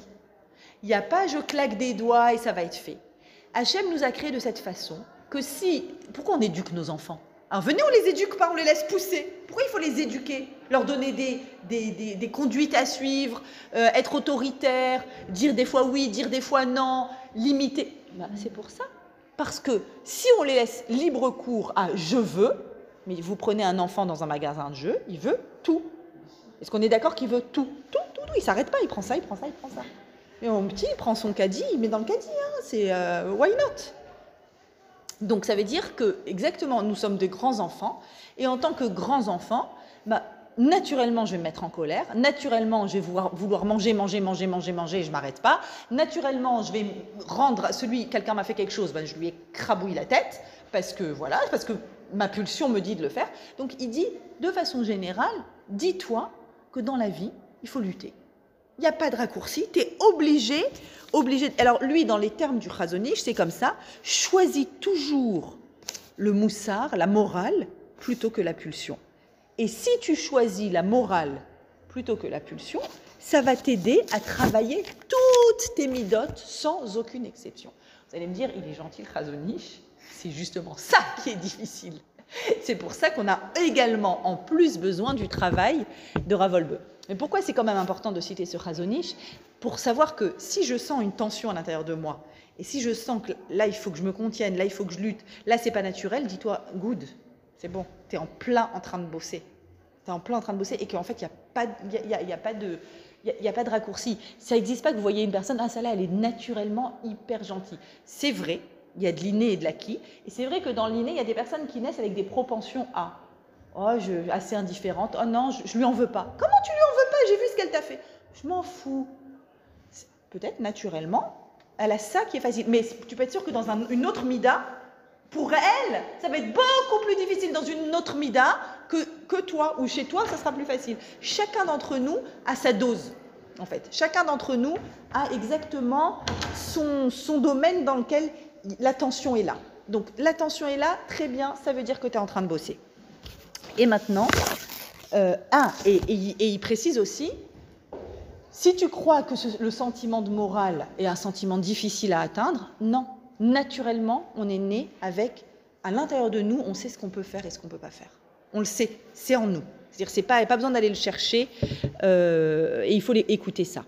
Il n'y a pas je claque des doigts et ça va être fait. Hachem nous a créés de cette façon que si... Pourquoi on éduque nos enfants? Alors venez, on les éduque pas, on les laisse pousser. Pourquoi il faut les éduquer? Leur donner des, des, des, des conduites à suivre, euh, être autoritaire, dire des fois oui, dire des fois non, limiter. Ben, c'est pour ça. Parce que si on les laisse libre cours à « je veux », Mais vous prenez un enfant dans un magasin de jeux, il veut tout. Est-ce qu'on est d'accord qu'il veut tout, tout, tout, tout. Il ne s'arrête pas, il prend ça, il prend ça, il prend ça. Et mon petit, il prend son caddie, il met dans le caddie. Hein, c'est euh, why not? Donc ça veut dire que, exactement, nous sommes de grands enfants. Et en tant que grands enfants, bah, naturellement, je vais me mettre en colère. Naturellement, je vais vouloir, vouloir manger, manger, manger, manger, manger, et je ne m'arrête pas. Naturellement, je vais rendre celui, quelqu'un m'a fait quelque chose, bah, je lui écrabouille la tête, parce que voilà, parce que ma pulsion me dit de le faire. Donc il dit, de façon générale, dis-toi que dans la vie, il faut lutter. Il n'y a pas de raccourci, tu es obligé, obligé... Alors lui, dans les termes du Chazon Ish, c'est comme ça, choisis toujours le moussard, la morale, plutôt que la pulsion. Et si tu choisis la morale plutôt que la pulsion, ça va t'aider à travailler toutes tes midotes sans aucune exception. Vous allez me dire, il est gentil le Chazon Ish. C'est justement ça qui est difficile. C'est pour ça qu'on a également en plus besoin du travail de Rav Wolbe. Mais pourquoi c'est quand même important de citer ce Chazon Ish? Pour savoir que si je sens une tension à l'intérieur de moi, et si je sens que là il faut que je me contienne, là il faut que je lutte, là c'est pas naturel, dis-toi good, c'est bon, t'es en plein en train de bosser. T'es en plein en train de bosser et qu'en fait il n'y a pas, y a, y a pas de... Il n'y a, a pas de raccourci. Ça n'existe pas que vous voyez une personne, ah celle-là elle est naturellement hyper gentille. C'est vrai. Il y a de l'inné et de l'acquis. Et c'est vrai que dans l'inné, il y a des personnes qui naissent avec des propensions à « Oh, je suis assez indifférente. Oh non, je, je lui en veux pas. »« Comment tu lui en veux pas? J'ai vu ce qu'elle t'a fait. » »« Je m'en fous. » Peut-être, naturellement, elle a ça qui est facile. Mais tu peux être sûr que dans un, une autre mida, pour elle, ça va être beaucoup plus difficile dans une autre mida que, que toi ou chez toi, ça sera plus facile. Chacun d'entre nous a sa dose. En fait, chacun d'entre nous a exactement son, son domaine dans lequel l'attention est là. Donc, l'attention est là, très bien, ça veut dire que tu es en train de bosser. Et maintenant, euh, ah, et, et, et il précise aussi, si tu crois que ce, le sentiment de morale est un sentiment difficile à atteindre, non. Naturellement, on est né avec, à l'intérieur de nous, on sait ce qu'on peut faire et ce qu'on ne peut pas faire. On le sait, c'est en nous. C'est-à-dire, c'est pas, il n'y a pas besoin d'aller le chercher, euh, et il faut les, écouter ça.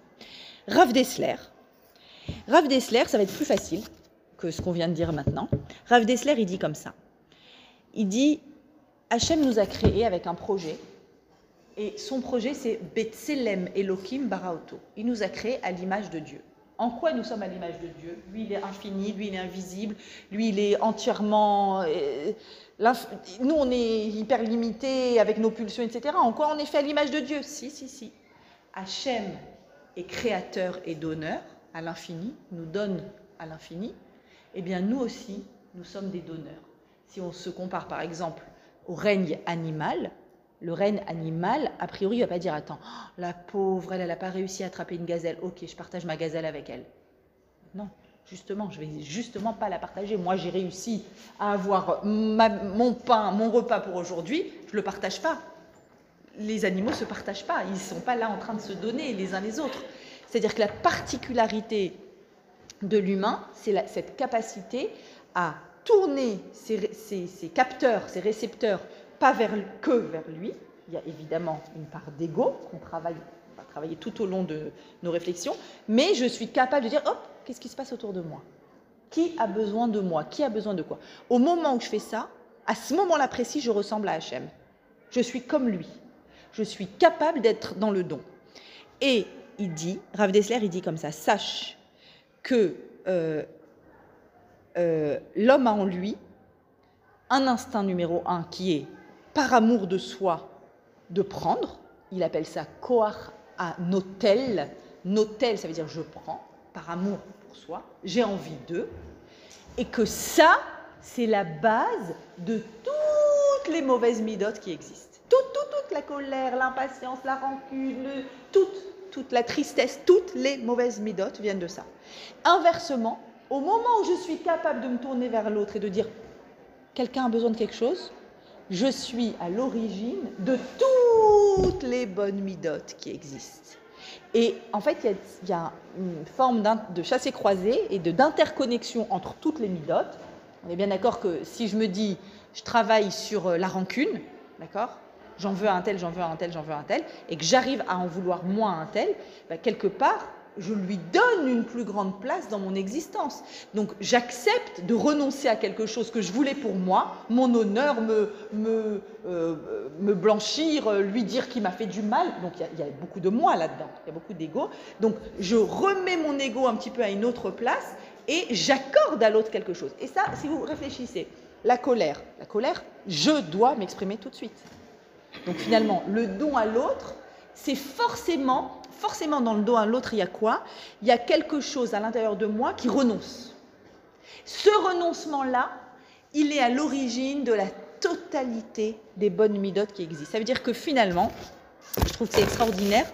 Rav Dessler, Rav Dessler, ça va être plus facile que ce qu'on vient de dire maintenant. Rav Dessler, il dit comme ça. Il dit, Hachem nous a créés avec un projet, et son projet, c'est Betselem Elohim Baraoto. Il nous a créés à l'image de Dieu. En quoi nous sommes à l'image de Dieu? Lui, il est infini, lui, il est invisible, lui, il est entièrement... Nous, on est hyper limités avec nos pulsions, et cetera. En quoi on est fait à l'image de Dieu? Si, si, si. Hachem est créateur et donneur à l'infini, nous donne à l'infini. Eh bien, nous aussi, nous sommes des donneurs. Si on se compare, par exemple, au règne animal, le règne animal, a priori, il ne va pas dire « Attends, la pauvre, elle n'a pas réussi à attraper une gazelle. Ok, je partage ma gazelle avec elle. » Non, justement, je ne vais justement pas la partager. Moi, j'ai réussi à avoir ma, mon pain, mon repas pour aujourd'hui. Je ne le partage pas. Les animaux ne se partagent pas. Ils ne sont pas là en train de se donner les uns les autres. C'est-à-dire que la particularité de l'humain, c'est la, cette capacité à tourner ses, ses, ses capteurs, ses récepteurs, pas vers, que vers lui. Il y a évidemment une part d'ego qu'on travaille, on va travailler tout au long de nos réflexions, mais je suis capable de dire, hop, qu'est-ce qui se passe autour de moi? Qui a besoin de moi? Qui a besoin de quoi? Au moment où je fais ça, à ce moment-là précis, je ressemble à Hachem. Je suis comme lui. Je suis capable d'être dans le don. Et il dit, Rav Dessler, il dit comme ça, sache que euh, euh, l'homme a en lui un instinct numéro un qui est par amour de soi, de prendre. Il appelle ça « koach à notel ». Notel, ça veut dire « je prends », par amour pour soi, « j'ai envie d'eux ». Et que ça, c'est la base de toutes les mauvaises midotes qui existent. Toute, toute, toute la colère, l'impatience, la rancune, le, toute, toute la tristesse, toutes les mauvaises midotes viennent de ça. Inversement, au moment où je suis capable de me tourner vers l'autre et de dire « quelqu'un a besoin de quelque chose », je suis à l'origine de toutes les bonnes midotes qui existent. Et en fait, il y, y a une forme de chassé-croisé et de, d'interconnexion entre toutes les midotes. On est bien d'accord que si je me dis, je travaille sur la rancune, d'accord, j'en veux à un tel, j'en veux à un tel, j'en veux à un tel, et que j'arrive à en vouloir moins à un tel, bah quelque part, je lui donne une plus grande place dans mon existence. Donc j'accepte de renoncer à quelque chose que je voulais pour moi, mon honneur, me, me, euh, me blanchir, lui dire qu'il m'a fait du mal. Donc il y, y a beaucoup de moi là-dedans, il y a beaucoup d'ego. Donc je remets mon ego un petit peu à une autre place et j'accorde à l'autre quelque chose. Et ça, si vous réfléchissez, la colère, la colère, je dois m'exprimer tout de suite. Donc finalement, le don à l'autre, c'est forcément... Forcément, dans le dos à l'autre, il y a quoi? Il y a quelque chose à l'intérieur de moi qui renonce. Ce renoncement-là, il est à l'origine de la totalité des bonnes midotes qui existent. Ça veut dire que finalement, je trouve que c'est extraordinaire,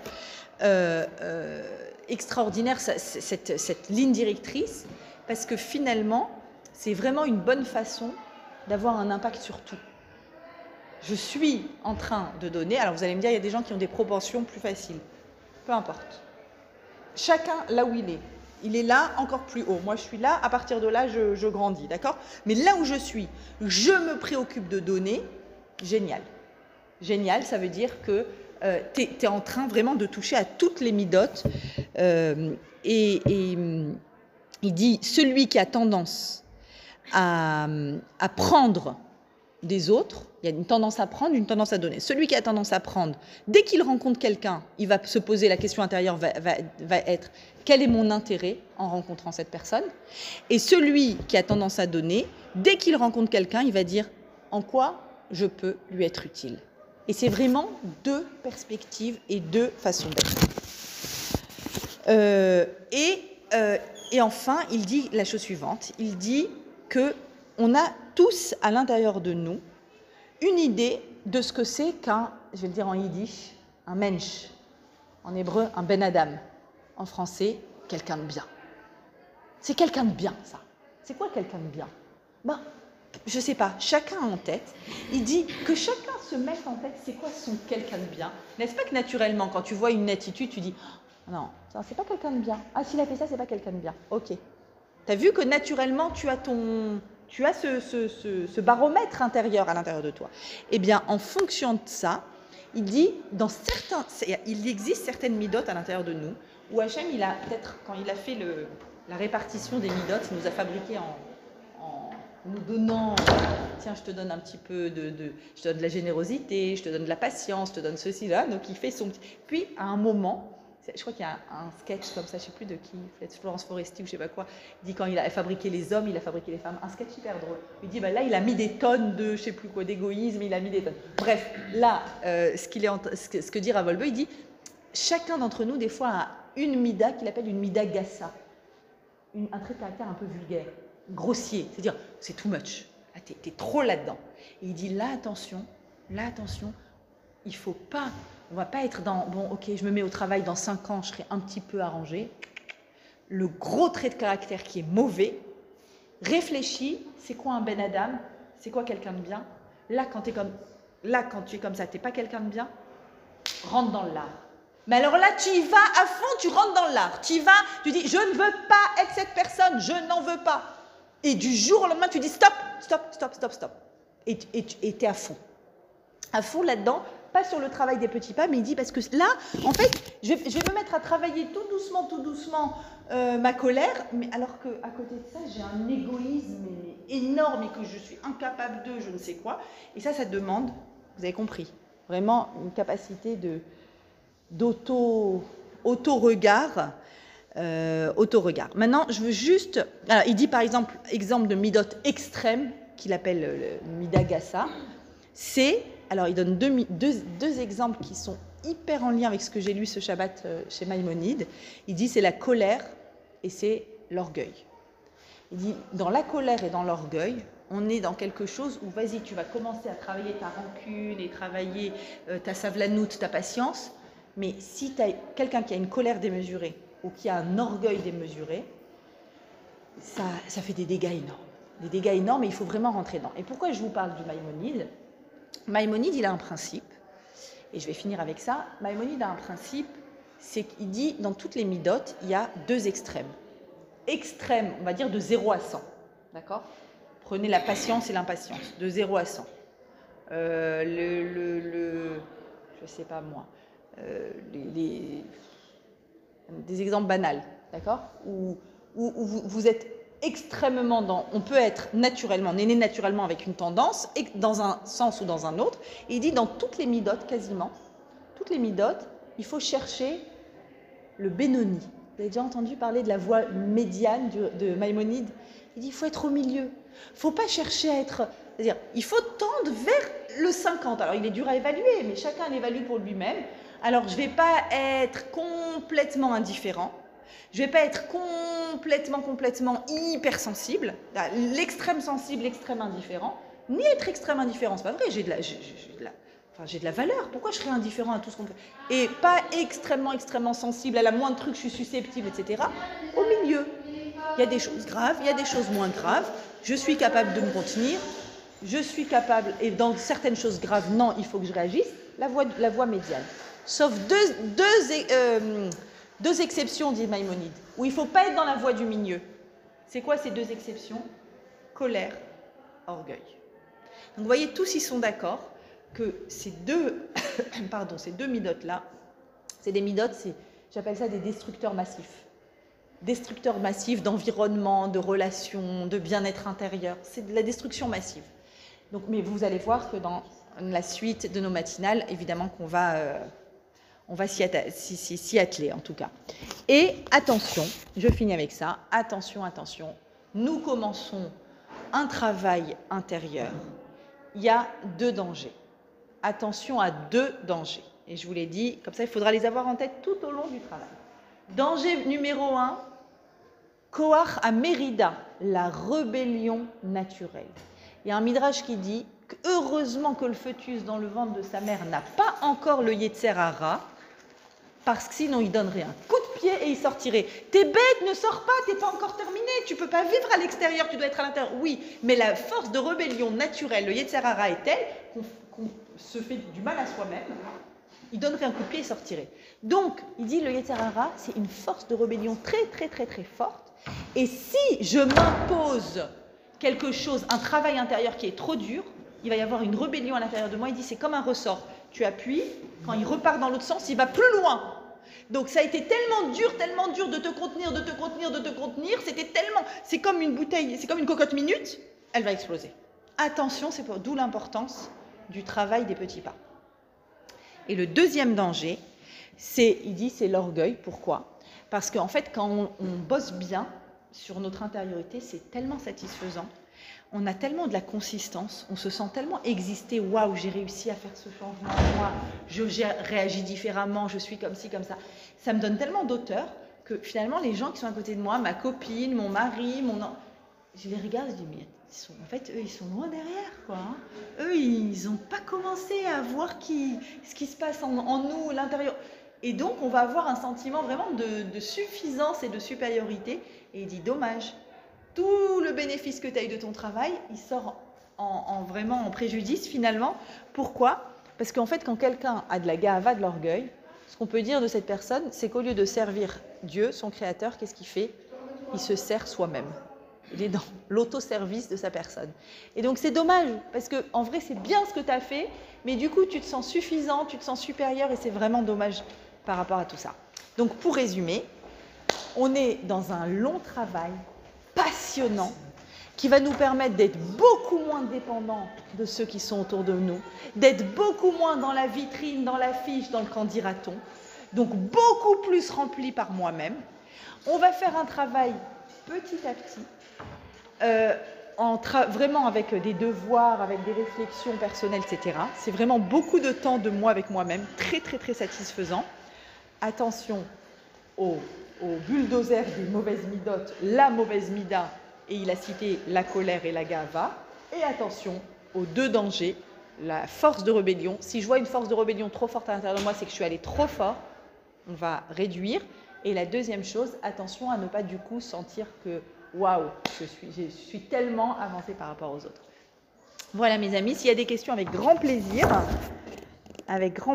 euh, euh, extraordinaire cette, cette ligne directrice, parce que finalement, c'est vraiment une bonne façon d'avoir un impact sur tout. Je suis en train de donner, alors vous allez me dire, il y a des gens qui ont des proportions plus faciles. Peu importe. Chacun là où il est. Il est là encore plus haut. Moi, je suis là. À partir de là, je, je grandis. D'accord ? Mais là où je suis, je me préoccupe de donner. Génial. Génial, ça veut dire que euh, tu es en train vraiment de toucher à toutes les midotes. Euh, et, et il dit, celui qui a tendance à, à prendre des autres, il y a une tendance à prendre, une tendance à donner. Celui qui a tendance à prendre, dès qu'il rencontre quelqu'un, il va se poser, la question intérieure va, va, va être « Quel est mon intérêt en rencontrant cette personne ?» Et celui qui a tendance à donner, dès qu'il rencontre quelqu'un, il va dire « En quoi je peux lui être utile ?» Et c'est vraiment deux perspectives et deux façons d'être. Euh, et, euh, et enfin, il dit la chose suivante, il dit que on a tous à l'intérieur de nous une idée de ce que c'est qu'un, je vais le dire en yiddish, un mensch, en hébreu un ben adam, en français quelqu'un de bien. C'est quelqu'un de bien ça. C'est quoi quelqu'un de bien? Ben, je sais pas, chacun en tête. Il dit que chacun se mette en tête c'est quoi son quelqu'un de bien. N'est-ce pas que naturellement quand tu vois une attitude tu dis oh, non, ça c'est pas quelqu'un de bien. Ah s'il a fait ça c'est pas quelqu'un de bien. Ok. T'as vu que naturellement tu as ton... Tu as ce, ce, ce, ce baromètre intérieur à l'intérieur de toi. Eh bien, en fonction de ça, il dit, dans certains, il existe certaines midotes à l'intérieur de nous, où Hachem, il a peut-être, quand il a fait le, la répartition des midotes, il nous a fabriqué en, en nous donnant, tiens, je te donne un petit peu de, de, je te donne de la générosité, je te donne de la patience, je te donne ceci, là. Donc, il fait son petit... Puis, à un moment... Je crois qu'il y a un sketch comme ça, je ne sais plus de qui, Florence Foresti ou je ne sais pas quoi, il dit quand il a fabriqué les hommes, il a fabriqué les femmes. Un sketch hyper drôle. Il dit, bah là, il a mis des tonnes de, je ne sais plus quoi, d'égoïsme, il a mis des tonnes. Bref, là, euh, ce, qu'il est en, ce, ce que dit Rav Wolbe, il dit, chacun d'entre nous, des fois, a une mida qu'il appelle une mida gassa. Une, un trait de caractère un peu vulgaire, grossier. C'est-à-dire, c'est too much. Là, t'es, t'es trop là-dedans. Et il dit, là, attention, là, attention, il ne faut pas... On ne va pas être dans, bon, ok, je me mets au travail, dans cinq ans, je serai un petit peu arrangé. Le gros trait de caractère qui est mauvais, réfléchis, c'est quoi un ben adam? C'est quoi quelqu'un de bien? Là, quand tu es comme, là, quand tu es comme ça, tu n'es pas quelqu'un de bien? Rentre dans l'art. Mais alors là, tu y vas à fond, tu rentres dans l'art. Tu y vas, tu dis, je ne veux pas être cette personne, je n'en veux pas. Et du jour au lendemain, tu dis, stop, stop, stop, stop, stop. Et tu es à fond. À fond là-dedans. Pas sur le travail des petits pas, mais il dit parce que là, en fait, je vais, je vais me mettre à travailler tout doucement, tout doucement euh, ma colère, mais alors que à côté de ça, j'ai un égoïsme énorme et que je suis incapable de, je ne sais quoi. Et ça, ça demande, vous avez compris, vraiment une capacité de d'auto, auto-regard, euh, auto-regard. Maintenant, je veux juste, alors, il dit par exemple, exemple de midote extrême qu'il appelle le, le midagasa, c'est alors, il donne deux, deux, deux exemples qui sont hyper en lien avec ce que j'ai lu ce Shabbat chez Maïmonide. Il dit c'est la colère et c'est l'orgueil. Il dit dans la colère et dans l'orgueil, on est dans quelque chose où vas-y, tu vas commencer à travailler ta rancune et travailler euh, ta savlanoute, ta patience. Mais si tu as quelqu'un qui a une colère démesurée ou qui a un orgueil démesuré, ça, ça fait des dégâts énormes. Des dégâts énormes et il faut vraiment rentrer dedans. Et pourquoi je vous parle du Maïmonide ? Maïmonide, il a un principe, et je vais finir avec ça. Maïmonide a un principe, c'est qu'il dit, dans toutes les midotes, il y a deux extrêmes. Extrême, on va dire de zéro à cent, d'accord ? Prenez la patience et l'impatience, de zéro à cent. Euh, le, le, le, je sais pas moi, euh, les, les, des exemples banals, d'accord, où, où, où vous, vous êtes extrêmement dans, on peut être naturellement, on est né naturellement avec une tendance, et dans un sens ou dans un autre, et il dit dans toutes les midotes, quasiment, toutes les midotes, il faut chercher le Benoni. Vous avez déjà entendu parler de la voie médiane de Maïmonide. Il dit il faut être au milieu, il ne faut pas chercher à être, c'est-à-dire il faut tendre vers le cinquante. Alors il est dur à évaluer, mais chacun l'évalue pour lui-même. Alors je ne vais pas être complètement indifférent, je ne vais pas être complètement, complètement hypersensible, l'extrême sensible, l'extrême indifférent, ni être extrême indifférent, c'est pas vrai, j'ai de la... J'ai, j'ai de la Enfin, j'ai de la valeur, pourquoi je serais indifférent à tout ce qu'on fait? Et pas extrêmement, extrêmement sensible, à la moindre truc, je suis susceptible, et cetera. Au milieu, il y a des choses graves, il y a des choses moins graves, je suis capable de me contenir, je suis capable, et dans certaines choses graves, non, il faut que je réagisse, la voie, la voie médiane. Sauf deux, deux, euh, deux exceptions, dit Maïmonide, où il ne faut pas être dans la voie du milieu. C'est quoi ces deux exceptions? Colère, orgueil. Donc vous voyez, tous y sont d'accord. Que ces deux, pardon, ces deux midotes-là, c'est des midotes, c'est, j'appelle ça des destructeurs massifs. Destructeurs massifs d'environnement, de relations, de bien-être intérieur. C'est de la destruction massive. Donc, mais vous allez voir que dans la suite de nos matinales, évidemment qu'on va, euh, on va s'y, atta- s'y, s'y, s'y atteler en tout cas. Et attention, je finis avec ça, attention, attention, nous commençons un travail intérieur. Il y a deux dangers. Attention à deux dangers. Et je vous l'ai dit, comme ça, il faudra les avoir en tête tout au long du travail. Danger numéro un, Koach à Mérida, la rébellion naturelle. Il y a un midrash qui dit heureusement que le fœtus dans le ventre de sa mère n'a pas encore le Yetzer Ra, parce que sinon il donnerait un coup de pied et il sortirait. T'es bête, ne sors pas, t'es pas encore terminé, tu peux pas vivre à l'extérieur, tu dois être à l'intérieur. Oui, mais la force de rébellion naturelle, le Yetzer Ra est telle qu'on On se fait du mal à soi-même, il donnerait un coup de pied et sortirait. Donc, il dit, le Yetzer Hara, c'est une force de rébellion très, très, très, très forte. Et si je m'impose quelque chose, un travail intérieur qui est trop dur, il va y avoir une rébellion à l'intérieur de moi. Il dit, c'est comme un ressort. Tu appuies, quand il repart dans l'autre sens, il va plus loin. Donc, ça a été tellement dur, tellement dur de te contenir, de te contenir, de te contenir. C'était tellement... C'est comme une bouteille, c'est comme une cocotte minute, elle va exploser. Attention, c'est pour... d'où l'importance du travail des petits pas. Et le deuxième danger, c'est, il dit, c'est l'orgueil. Pourquoi? Parce qu'en fait, quand on, on bosse bien sur notre intériorité, c'est tellement satisfaisant, on a tellement de la consistance, on se sent tellement exister, waouh, j'ai réussi à faire ce changement, moi, je, j'ai réagi différemment, je suis comme ci, comme ça. Ça me donne tellement d'auteur que finalement, les gens qui sont à côté de moi, ma copine, mon mari, mon... Je les regarde, je dis, mais ils sont, en fait, eux, ils sont loin derrière, quoi. Hein. Eux, ils n'ont pas commencé à voir qui, ce qui se passe en, en nous, l'intérieur. Et donc, on va avoir un sentiment vraiment de, de suffisance et de supériorité. Et il dit, dommage, tout le bénéfice que tu as eu de ton travail, il sort en, en vraiment en préjudice, finalement. Pourquoi? Parce qu'en fait, quand quelqu'un a de la gava, de l'orgueil, ce qu'on peut dire de cette personne, c'est qu'au lieu de servir Dieu, son créateur, qu'est-ce qu'il fait? Il se sert soi-même. Il est dans l'autoservice de sa personne. Et donc, c'est dommage, parce qu'en vrai, c'est bien ce que tu as fait, mais du coup, tu te sens suffisant, tu te sens supérieur, et c'est vraiment dommage par rapport à tout ça. Donc, pour résumer, on est dans un long travail passionnant qui va nous permettre d'être beaucoup moins dépendants de ceux qui sont autour de nous, d'être beaucoup moins dans la vitrine, dans l'affiche, dans le qu'en dira-t-on, donc beaucoup plus rempli par moi-même. On va faire un travail petit à petit, Euh, en tra- vraiment avec des devoirs, avec des réflexions personnelles, et cetera. C'est vraiment beaucoup de temps de moi avec moi-même, très très très satisfaisant. Attention au, au bulldozer des mauvaises midotes, la mauvaise mida, et il a cité la colère et la gava. Et attention aux deux dangers, la force de rébellion. Si je vois une force de rébellion trop forte à l'intérieur de moi, c'est que je suis allée trop fort, on va réduire. Et la deuxième chose, attention à ne pas du coup sentir que waouh, je suis, je suis tellement avancée par rapport aux autres. Voilà mes amis, s'il y a des questions, avec grand plaisir. Avec grand